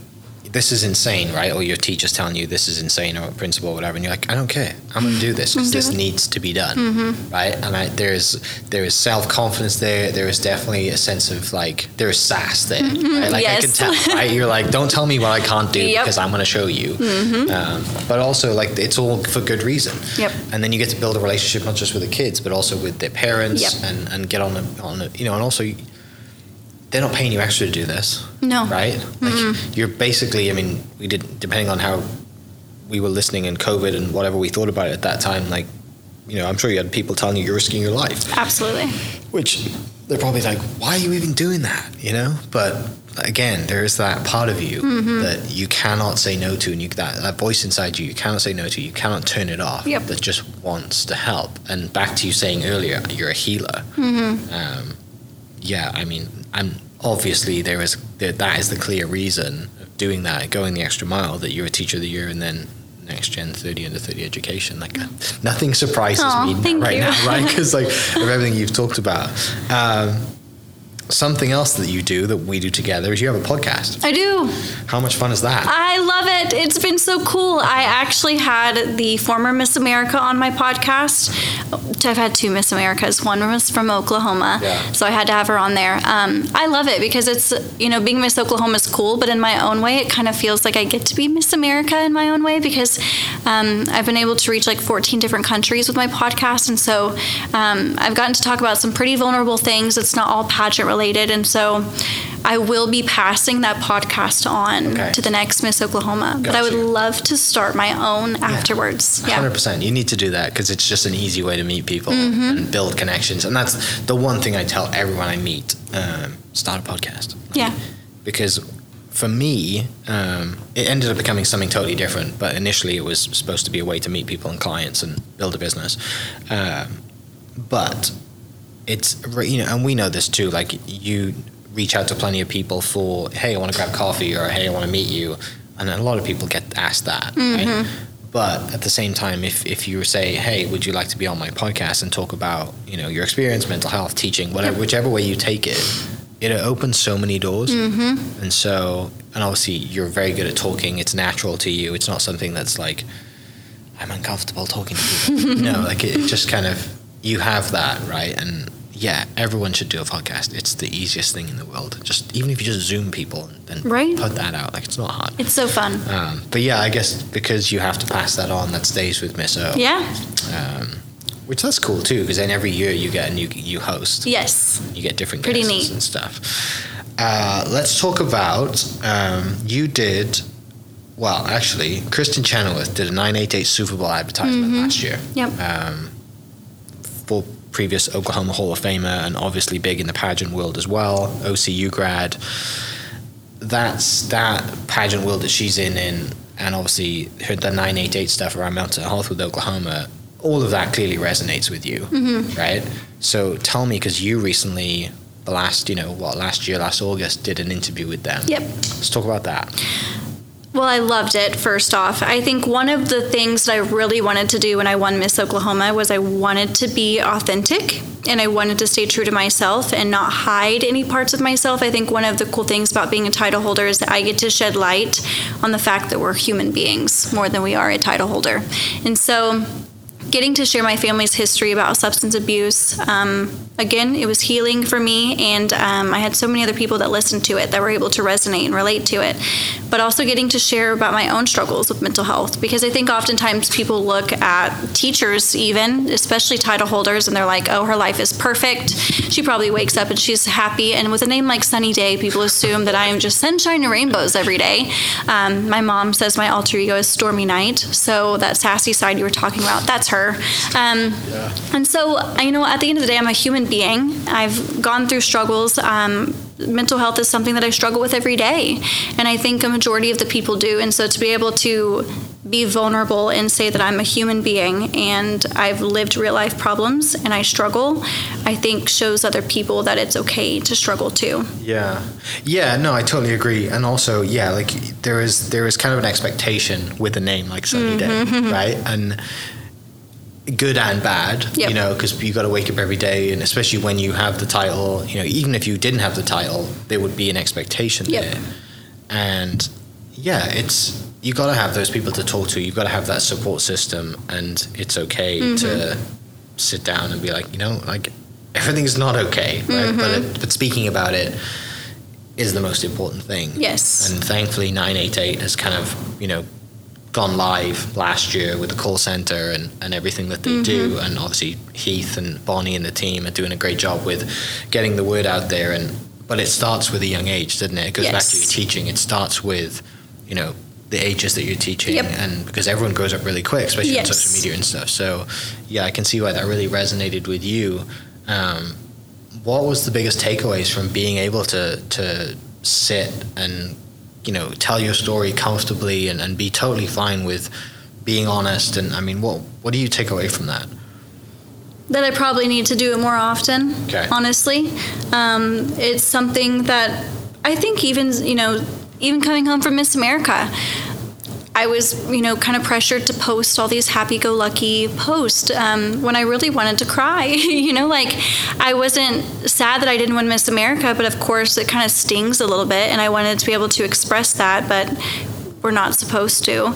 this is insane, right? Or your teacher's telling you this is insane, or a principal or whatever, and you're like, I don't care. I'm going to do this because this it. needs to be done, mm-hmm. right? And I, there is there is self-confidence there. There is definitely a sense of, like, there is sass there. Mm-hmm. Right? Like, yes. I can tell, right? You're like, don't tell me what I can't do yep. because I'm going to show you. Mm-hmm. Um, but also, like, it's all for good reason. Yep. And then you get to build a relationship not just with the kids, but also with their parents yep. and, and get on a, on a, you know, and also... they're not paying you extra to do this. No. Right? Like mm-hmm. You're basically, I mean, we did, depending on how we were listening in COVID and whatever we thought about it at that time, like, you know, I'm sure you had people telling you you're risking your life. Absolutely. Which they're probably like, why are you even doing that? You know? But again, there is that part of you mm-hmm. that you cannot say no to. And you that, that voice inside you, you cannot say no to. You cannot turn it off. Yep. That just wants to help. And back to you saying earlier, you're a healer. Mm-hmm. Um, yeah, I mean... and obviously there is that is the clear reason of doing that, going the extra mile, that you're a Teacher of the Year and then Next Gen thirty under thirty education. Like nothing surprises Aww, me right you. now, right? Because like of everything you've talked about. Um, something else that you do that we do together is you have a podcast. I do. How much fun is that? I love it. It's been so cool. I actually had the former Miss America on my podcast. I've had two Miss Americas. One was from Oklahoma, yeah. so I had to have her on there. Um, I love it because it's, you know, being Miss Oklahoma is cool, but in my own way, it kind of feels like I get to be Miss America in my own way because um, I've been able to reach like fourteen different countries with my podcast. And so um, I've gotten to talk about some pretty vulnerable things. It's not all pageant related. And so I will be passing that podcast on okay. to the next Miss Oklahoma. Gotcha. But I would love to start my own yeah. afterwards. Yeah. one hundred percent. You need to do that because it's just an easy way to meet people mm-hmm. and build connections. And that's the one thing I tell everyone I meet, um, start a podcast. Like, yeah. Because for me, um, it ended up becoming something totally different. But initially it was supposed to be a way to meet people and clients and build a business. Um, but it's, you know, and we know this too, like you... reach out to plenty of people for, hey, I want to grab coffee, or hey, I want to meet you. And a lot of people get asked that. Mm-hmm. Right? But at the same time, if, if you say, hey, would you like to be on my podcast and talk about, you know, your experience, mental health, teaching, whatever, yep. whichever way you take it, it opens so many doors. Mm-hmm. And so, and obviously you're very good at talking. It's natural to you. It's not something that's like, I'm uncomfortable talking to people. No, like it, it just kind of, you have that, right? And yeah, everyone should do a podcast. It's the easiest thing in the world. Just even if you just Zoom people and right? put that out, like it's not hard. It's so fun. Um, but yeah, I guess because you have to pass that on, that stays with Miss O. Yeah. Um, which that's cool too, because then every year you get a new you host. Yes. You get different guests and stuff. Uh, let's talk about um, you did. Well, actually, Kristen Chenoweth did a nine eighty-eight Super Bowl advertisement mm-hmm. last year. Yep. Um, for. Previous Oklahoma Hall of Famer and obviously big in the pageant world as well, O C U grad. That's that pageant world that she's in, in and obviously her, the nine eighty-eight stuff around Mountain Hearth with Oklahoma, all of that clearly resonates with you, mm-hmm. right? So tell me, because you recently, the last, you know, what, last year, last August, did an interview with them. Yep. Let's talk about that. Well, I loved it, first off. I think one of the things that I really wanted to do when I won Miss Oklahoma was I wanted to be authentic, and I wanted to stay true to myself and not hide any parts of myself. I think one of the cool things about being a title holder is that I get to shed light on the fact that we're human beings more than we are a title holder. And so getting to share my family's history about substance abuse. Um, again, it was healing for me, and um, I had so many other people that listened to it that were able to resonate and relate to it, but also getting to share about my own struggles with mental health, because I think oftentimes people look at teachers even, especially title holders, and they're like, oh, her life is perfect. She probably wakes up and she's happy, and with a name like Sunny Day, people assume that I am just sunshine and rainbows every day. Um, my mom says my alter ego is Stormy Night, so that sassy side you were talking about, that's her. Um, yeah. And so, you know, at the end of the day, I'm a human being. I've gone through struggles. Um, mental health is something that I struggle with every day, and I think a majority of the people do. And so to be able to be vulnerable and say that I'm a human being and I've lived real life problems and I struggle, I think shows other people that it's okay to struggle too. Yeah. Yeah, no, I totally agree. And also, yeah, like there is there is kind of an expectation with a name like Sunny mm-hmm. Day, right? And good and bad, yep. you know, because you got to wake up every day, and especially when you have the title, you know, even if you didn't have the title, there would be an expectation yep. there. And yeah, it's, you got to have those people to talk to. You've got to have that support system, and it's okay mm-hmm. to sit down and be like, you know, like everything's not okay, right? Mm-hmm. But it, but speaking about it is the most important thing. Yes. And thankfully, nine eight eight has kind of, you know, gone live last year with the call center and, and everything that they mm-hmm. do. And obviously Heath and Bonnie and the team are doing a great job with getting the word out there. And but it starts with a young age, doesn't it? It goes yes. back to your teaching. It starts with, you know, the ages that you're teaching. Yep. And because everyone grows up really quick, especially yes. on social media and stuff. So yeah, I can see why that really resonated with you. Um, what was the biggest takeaways from being able to to sit and, you know, tell your story comfortably and, and be totally fine with being honest? And I mean, what what do you take away from that? That I probably need to do it more often, okay. honestly. Um, it's something that I think even, you know, even coming home from Miss America, I was, you know, kind of pressured to post all these happy-go-lucky posts um, when I really wanted to cry. You know, like, I wasn't sad that I didn't win Miss America, but of course it kind of stings a little bit, and I wanted to be able to express that, but we're not supposed to. Um,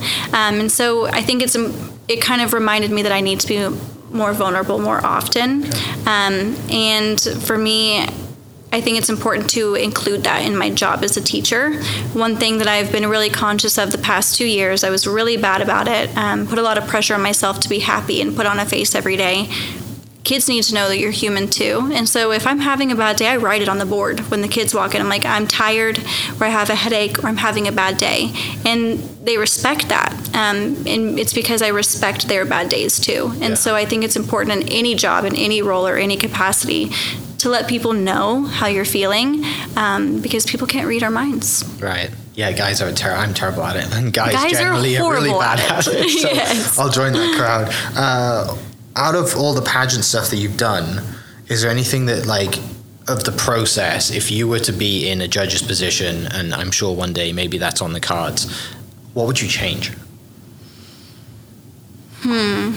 and so I think it's it kind of reminded me that I need to be more vulnerable more often. Um, and for me, I think it's important to include that in my job as a teacher. One thing that I've been really conscious of the past two years, I was really bad about it, um, put a lot of pressure on myself to be happy and put on a face every day. Kids need to know that you're human too. And so if I'm having a bad day, I write it on the board when the kids walk in. I'm like, I'm tired, or I have a headache, or I'm having a bad day. And they respect that. Um, and it's because I respect their bad days too. And yeah. so I think it's important in any job, in any role, or any capacity to let people know how you're feeling, um, because people can't read our minds. Right. Yeah, guys are terrible. I'm terrible at it. And guys, guys generally are, are really bad at it. At it so yes. I'll join that crowd. Uh, out of all the pageant stuff that you've done, is there anything that, like, of the process, if you were to be in a judge's position, and I'm sure one day maybe that's on the cards, what would you change? Hmm.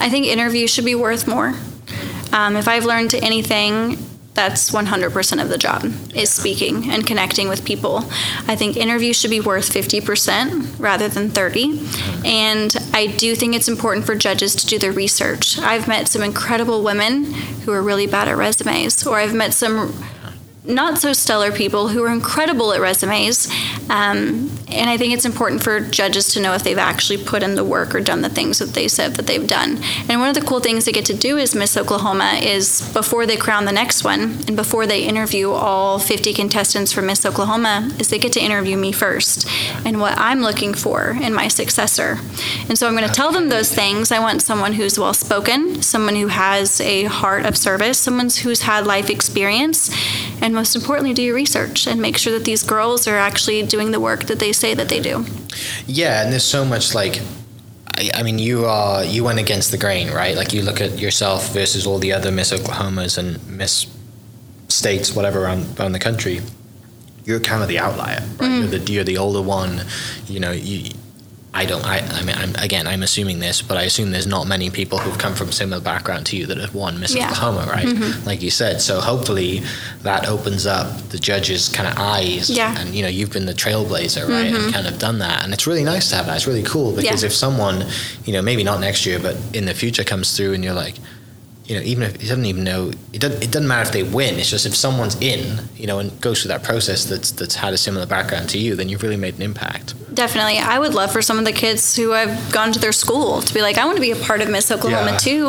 I think interviews should be worth more. Um, if I've learned anything, that's one hundred percent of the job, is speaking and connecting with people. I think interviews should be worth fifty percent rather than thirty. And I do think it's important for judges to do their research. I've met some incredible women who are really bad at resumes, or I've met some not so stellar people who are incredible at resumes. Um, and I think it's important for judges to know if they've actually put in the work or done the things that they said that they've done. And one of the cool things they get to do as Miss Oklahoma is before they crown the next one and before they interview all fifty contestants for Miss Oklahoma is they get to interview me first and what I'm looking for in my successor. And so I'm going to tell them those things. I want someone who's well-spoken, someone who has a heart of service, someone who's had life experience, and And most importantly, do your research and make sure that these girls are actually doing the work that they say that they do. Yeah, and there's so much, like, I, I mean, you are you went against the grain, right? Like, you look at yourself versus all the other Miss Oklahomas and Miss States, whatever, around, around the country. You're kind of the outlier, right? Mm. You're the you're the older one. You know, you I don't, I, I mean, I'm, again, I'm assuming this, but I assume there's not many people who've come from similar background to you that have won Miss yeah. Oklahoma, right? Mm-hmm. Like you said. So hopefully that opens up the judges' kind of eyes. Yeah. And, you know, you've been the trailblazer, right? Mm-hmm. And kind of done that. And it's really nice to have that. It's really cool because yeah. if someone, you know, maybe not next year, but in the future comes through and you're like, you know, even if it doesn't even know, it doesn't, it doesn't matter if they win. It's just if someone's in, you know, and goes through that process that's that's had a similar background to you, then you've really made an impact. Definitely. I would love for some of the kids who have gone to their school to be like, I want to be a part of Miss Oklahoma yeah. too.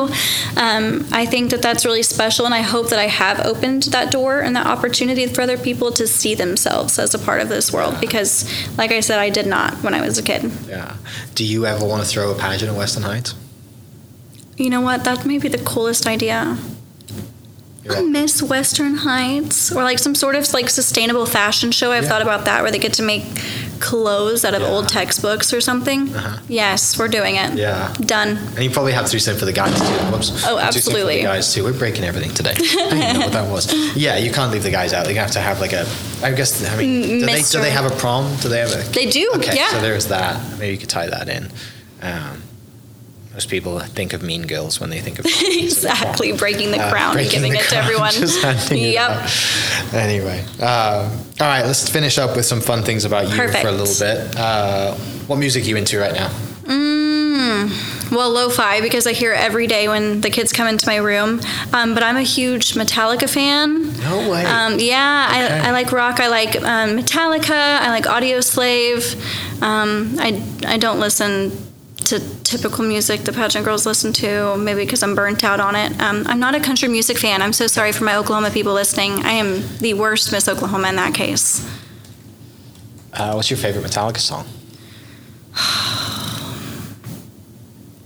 Um, I think that that's really special, and I hope that I have opened that door and that opportunity for other people to see themselves as a part of this world yeah. because, like I said, I did not when I was a kid. Yeah. Do you ever want to throw a pageant at Western Heights? You know what? That may be the coolest idea. I miss Western Heights. Or like some sort of like sustainable fashion show. I've yeah. thought about that, where they get to make clothes out of yeah. old textbooks or something. Uh-huh. Yes, we're doing it. Yeah. Done. And you probably have to do something for the guys too. Whoops. Oh, absolutely. Do for the guys too. We're breaking everything today. I didn't know what that was. Yeah, you can't leave the guys out. They have to have like a, I guess, I mean, do they, do they have a prom? Do they have a... They do, okay, yeah. So there's that. Maybe you could tie that in. Um... Most people think of Mean Girls when they think of exactly the breaking the crown uh, breaking and giving it to everyone. Yep. Anyway, uh, all right, let's finish up with some fun things about you Perfect. for a little bit. Uh, what music are you into right now? Mm, well, lo-fi, because I hear it every day when the kids come into my room. Um, but I'm a huge Metallica fan. No way. Um, yeah, okay. I, I like rock. I like um, Metallica. I like Audioslave. Um, I I don't listen to typical music the pageant girls listen to, maybe because I'm burnt out on it. Um, I'm not a country music fan. I'm so sorry for my Oklahoma people listening. I am the worst Miss Oklahoma in that case. Uh, what's your favorite Metallica song?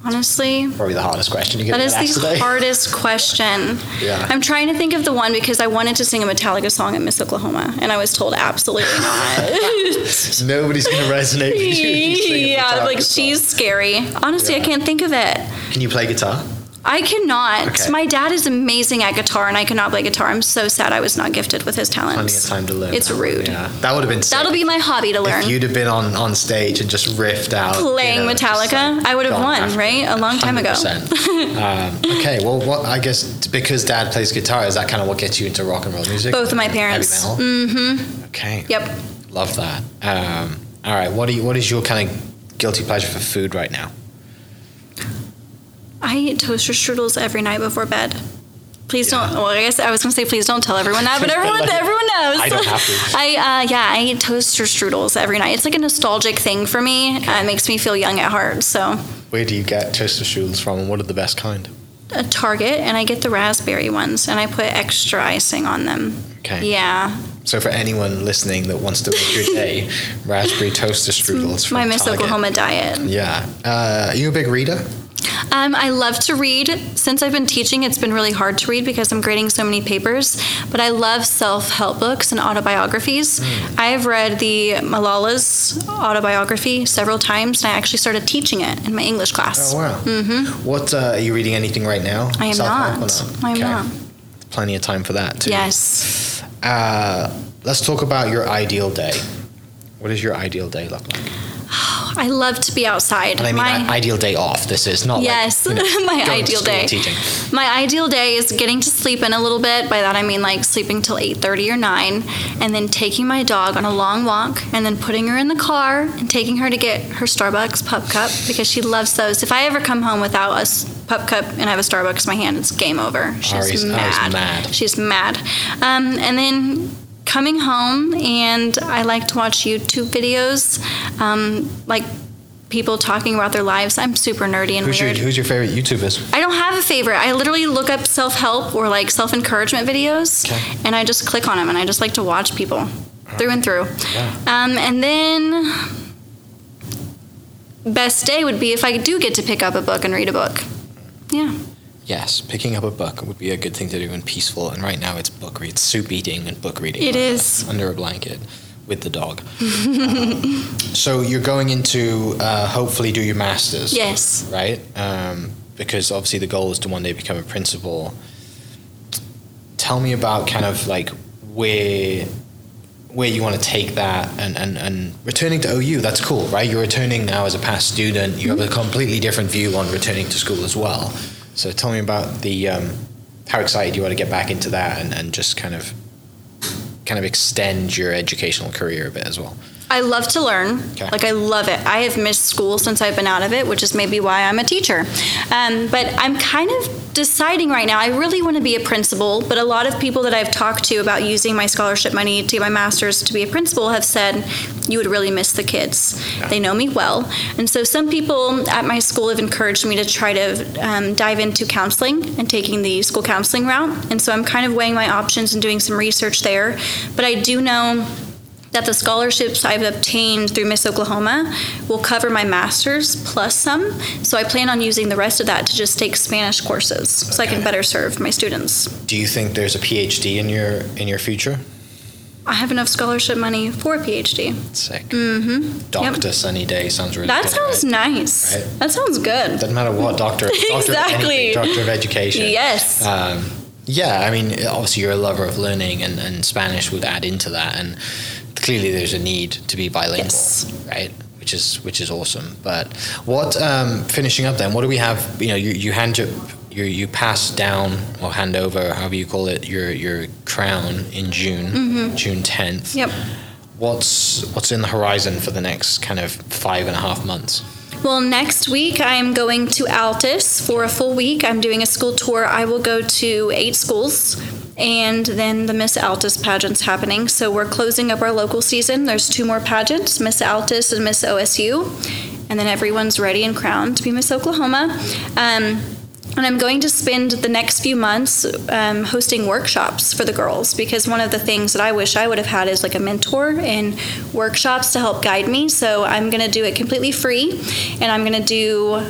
Honestly, probably the hardest question you get. That is the today. hardest question. Yeah. I'm trying to think of the one because I wanted to sing a Metallica song at Miss Oklahoma, and I was told absolutely not. Nobody's gonna resonate with you. If you sing yeah, a Metallica like song. She's scary. Honestly, yeah. I can't think of it. Can you play guitar? I cannot. Okay. My dad is amazing at guitar, and I cannot play guitar. I'm so sad I was not gifted with his talents. Plenty of time to learn. It's rude. Yeah. That would have been sick. That'll be my hobby to learn. If you'd have been on, on stage and just riffed out. Playing you know, Metallica, like I would have won, right? A long time one hundred percent. ago. um, okay, well, what, I guess because dad plays guitar, is that kind of what gets you into rock and roll music? Both of my parents. Heavy metal? Mm-hmm. Okay. Yep. Love that. Um, all right, what, do you, what is your kind of guilty pleasure for food right now? I eat toaster strudels every night before bed. Please yeah. don't. Well, I guess I was gonna say please don't tell everyone that, but everyone like, everyone knows. I don't have to. I uh, yeah, I eat toaster strudels every night. It's like a nostalgic thing for me. Okay. Uh, it makes me feel young at heart. So where do you get toaster strudels from, and what are the best kind? A Target, and I get the raspberry ones, and I put extra icing on them. Okay. Yeah. So for anyone listening that wants to make your day, raspberry toaster strudels. From my Miss Target. Oklahoma diet. Yeah. Uh, are you a big reader? Um, I love to read. Since I've been teaching, it's been really hard to read because I'm grading so many papers. But I love self-help books and autobiographies. Mm. I've read the Malala's autobiography several times, and I actually started teaching it in my English class. Oh, wow. Mm-hmm. What, uh, are you reading anything right now? I am self-help not. not. I am okay. not. Plenty of time for that, too. Yes. Uh, let's talk about your ideal day. What does your ideal day look like? I love to be outside. And I mean, my ideal day off. This is not yes, like, you know, my ideal day. Teaching. My ideal day is getting to sleep in a little bit. By that, I mean like sleeping till eight thirty or nine, and then taking my dog on a long walk, and then putting her in the car and taking her to get her Starbucks pup cup, because she loves those. If I ever come home without a pup cup and I have a Starbucks in my hand, it's game over. She's Ari's, mad. Ari's mad. She's mad. Um, and then coming home, and I like to watch YouTube videos, um, like people talking about their lives. I'm super nerdy and who's weird. Your, who's your favorite YouTubers? I don't have a favorite. I literally look up self-help or like self-encouragement videos, okay. and I just click on them, and I just like to watch people right. through and through. Yeah. Um, and then best day would be if I do get to pick up a book and read a book. Yeah. Yes, picking up a book would be a good thing to do and peaceful. And right now it's book reads, soup eating and book reading. It under, is. Under a blanket with the dog. um, so you're going into uh, hopefully do your master's. Yes. Right? Um, because obviously the goal is to one day become a principal. Tell me about kind of like where where you want to take that, and, and, and returning to O U, that's cool, right? You're returning now as a past student. You have a completely different view on returning to school as well. So tell me about the um, how excited you are to get back into that and, and just kind of kind of extend your educational career a bit as well. I love to learn. Okay. Like, I love it. I have missed school since I've been out of it, which is maybe why I'm a teacher. Um, but I'm kind of deciding right now, I really want to be a principal, but a lot of people that I've talked to about using my scholarship money to get my master's to be a principal have said, you would really miss the kids. Yeah. They know me well. And so some people at my school have encouraged me to try to um, dive into counseling and taking the school counseling route. And so I'm kind of weighing my options and doing some research there. But I do know that the scholarships I've obtained through Miss Oklahoma will cover my master's plus some. So I plan on using the rest of that to just take Spanish courses, okay, so I can better serve my students. Do you think there's a P H D in your in your future? I have enough scholarship money for a P H D. Sick. Mm-hmm. Doctor, yep. Sunny Day sounds really that good. That sounds right? nice. Right? That sounds good. Doesn't matter what, doctor, doctor exactly. Of anything, doctor of education. Yes. Um, yeah, I mean, obviously you're a lover of learning, and, and Spanish would add into that. And clearly there's a need to be bilingual, yes, right? Which is which is awesome. But what, um, finishing up then, what do we have, you know, you, you hand your, you, you pass down or hand over, however you call it, your your crown in June, mm-hmm. June tenth. Yep. What's, what's in the horizon for the next kind of five and a half months? Well, next week I'm going to Altus for a full week. I'm doing a school tour. I will go to eight schools. And then the Miss Altus pageant's happening. So we're closing up our local season. There's two more pageants, Miss Altus and Miss O S U. And then everyone's ready and crowned to be Miss Oklahoma. Um, and I'm going to spend the next few months um, hosting workshops for the girls, because one of the things that I wish I would have had is like a mentor and workshops to help guide me. So I'm going to do it completely free, and I'm going to do,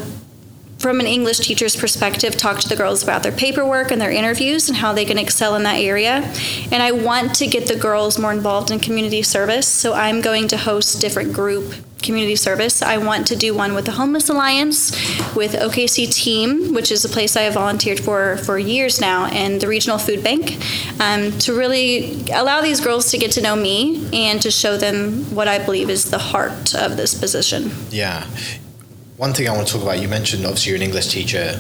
from an English teacher's perspective, talk to the girls about their paperwork and their interviews and how they can excel in that area. And I want to get the girls more involved in community service, so I'm going to host different group community service. I want to do one with the Homeless Alliance, with O K C Team, which is a place I have volunteered for for years now, and the Regional Food Bank, um, to really allow these girls to get to know me and to show them what I believe is the heart of this position. Yeah. One thing I want to talk about, you mentioned, obviously you're an English teacher,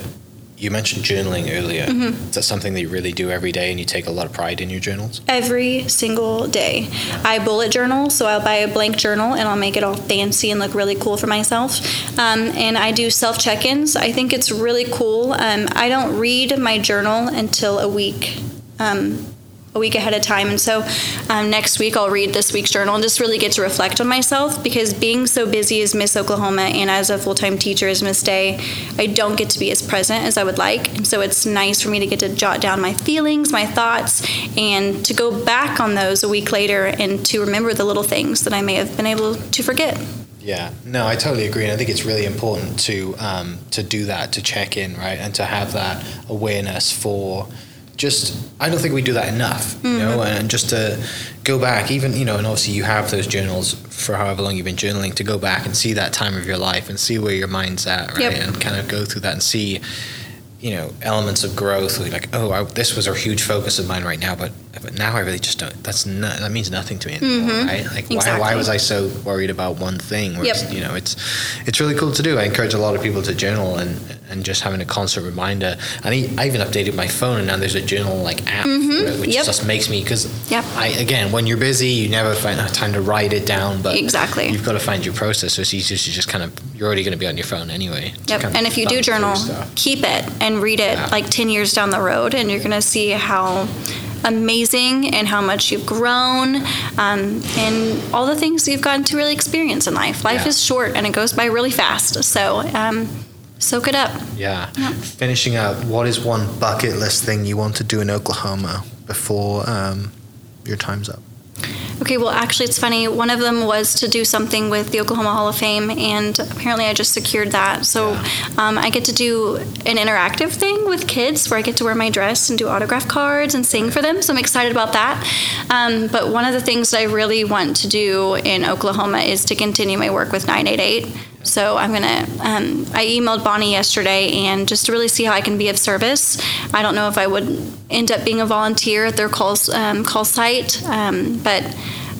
you mentioned journaling earlier. Mm-hmm. Is that something that you really do every day, and you take a lot of pride in your journals? Every single day. I bullet journal, so I'll buy a blank journal and I'll make it all fancy and look really cool for myself. Um, and I do self-check-ins. I think it's really cool. Um, I don't read my journal until a week um a week ahead of time. And so um, next week I'll read this week's journal and just really get to reflect on myself, because being so busy as Miss Oklahoma and as a full-time teacher as Miss Day, I don't get to be as present as I would like. And so it's nice for me to get to jot down my feelings, my thoughts, and to go back on those a week later and to remember the little things that I may have been able to forget. Yeah, no, I totally agree. And I think it's really important to um, to do that, to check in, right? And to have that awareness for just, I don't think we do that enough, you mm-hmm. know, and just to go back, even, you know, and obviously you have those journals for however long you've been journaling, to go back and see that time of your life and see where your mind's at, right? Yep. And kind of go through that and see, you know, elements of growth, like, oh, I, this was a huge focus of mine right now, but but now I really just don't, that's not, that means nothing to me anymore, mm-hmm. right? Like, exactly. why why was I so worried about one thing? Whereas, yep. you know, it's it's really cool to do. I encourage a lot of people to journal, and, and just having a constant reminder. And I, I even updated my phone, and now there's a journal, like, app, mm-hmm. which yep. just makes me, because, yep. I again, when you're busy, you never find time to write it down, but exactly. you've got to find your process, so it's easier to just kind of, you're already going to be on your phone anyway. Yep. Kind of, and if you do journal, keep it and read it, yeah. like, ten years down the road, and you're yeah. going to see how amazing and how much you've grown, um, and all the things you've gotten to really experience in life. Life yeah. is short, and it goes by really fast. So um, soak it up. Yeah. Yep. Finishing up, what is one bucket list thing you want to do in Oklahoma before um, your time's up? Okay, well, actually, it's funny. One of them was to do something with the Oklahoma Hall of Fame, and apparently I just secured that. So yeah. um, I get to do an interactive thing with kids where I get to wear my dress and do autograph cards and sing for them. So I'm excited about that. Um, but one of the things that I really want to do in Oklahoma is to continue my work with nine eight eight. So I'm going to, um, I emailed Bonnie yesterday, and just to really see how I can be of service. I don't know if I would end up being a volunteer at their calls, um, call site, um, but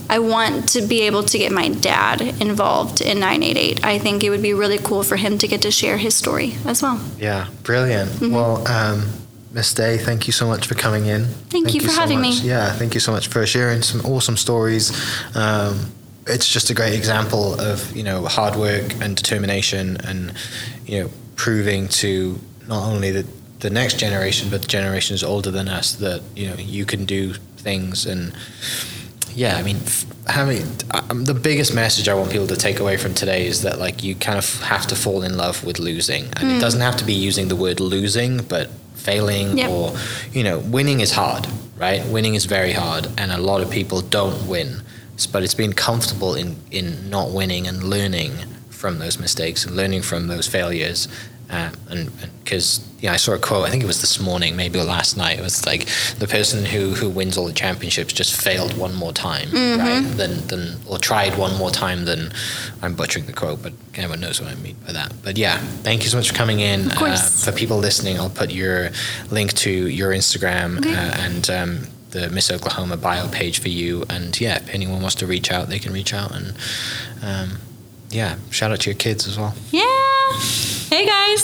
I want to be able to get my dad involved in nine eight eight. I think it would be really cool for him to get to share his story as well. Yeah, brilliant. Mm-hmm. Well, um, Miss Day, thank you so much for coming in. Thank, thank you, you for so having much. me. Yeah, thank you so much for sharing some awesome stories. Um, it's just a great example of, you know, hard work and determination and, you know, proving to not only the, the next generation, but the generations older than us that, you know, you can do things. And yeah, I mean, how many, um, the biggest message I want people to take away from today is that, like, you kind of have to fall in love with losing. And mm. it doesn't have to be using the word losing, but failing yep. or, you know, winning is hard, right? Winning is very hard, and a lot of people don't win. But it's being comfortable in, in not winning and learning from those mistakes and learning from those failures. Uh, and because yeah, I saw a quote, I think it was this morning, maybe last night. It was like the person who, who wins all the championships just failed one more time, mm-hmm. right? Than than or tried one more time than I'm butchering the quote, but everyone knows what I mean by that. But yeah, thank you so much for coming in. Of course. Uh, for people listening, I'll put your link to your Instagram okay. uh, and um, the Miss Oklahoma bio page for you. And yeah, if anyone wants to reach out, they can reach out. And um, yeah, shout out to your kids as well. Yeah. Hey guys.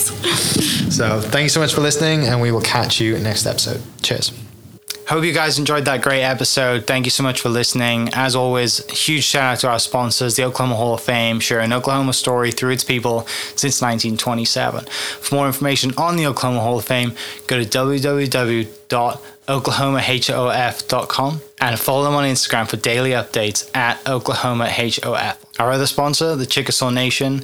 So thank you so much for listening, and we will catch you next episode. Cheers. Hope you guys enjoyed that great episode. Thank you so much for listening. As always, huge shout out to our sponsors, the Oklahoma Hall of Fame, sharing Oklahoma story through its people since nineteen twenty-seven. For more information on the Oklahoma Hall of Fame, go to w w w dot oklahoma hof dot com and follow them on Instagram for daily updates at oklahomahof. Our other sponsor, the Chickasaw Nation.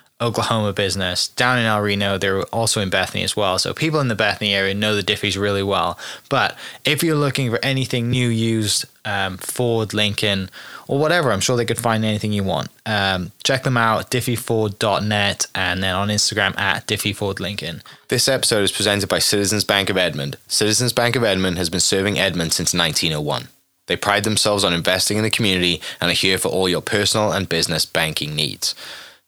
Oklahoma business down in El Reno. They're also in Bethany as well. So people in the Bethany area know the Diffees really well. But if you're looking for anything new, used, um, Ford, Lincoln, or whatever, I'm sure they could find anything you want. Um, check them out, diffee ford dot net, and then on Instagram at diffee ford lincoln. This episode is presented by Citizens Bank of Edmond. Citizens Bank of Edmond has been serving Edmond since nineteen oh one. They pride themselves on investing in the community and are here for all your personal and business banking needs.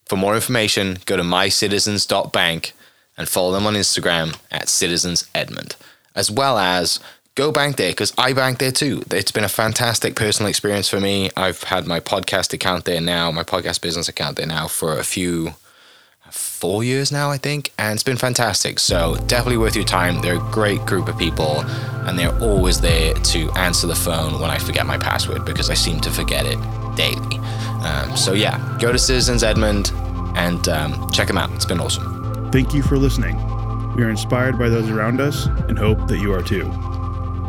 For more information, go to my citizens dot bank and follow them on Instagram at Citizens Edmond. As well as go bank there, because I bank there too. It's been a fantastic personal experience for me. I've had my podcast account there now, my podcast business account there now for a few, four years now, I think. And it's been fantastic. So definitely worth your time. They're a great group of people, and they're always there to answer the phone when I forget my password, because I seem to forget it daily. Um, so yeah, go to Citizens Edmond and um, check them out. It's been awesome. Thank you for listening. We are inspired by those around us and hope that you are too.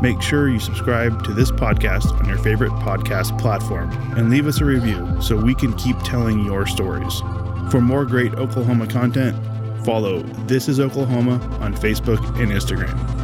Make sure you subscribe to this podcast on your favorite podcast platform and leave us a review so we can keep telling your stories. For more great Oklahoma content, follow This Is Oklahoma on Facebook and Instagram.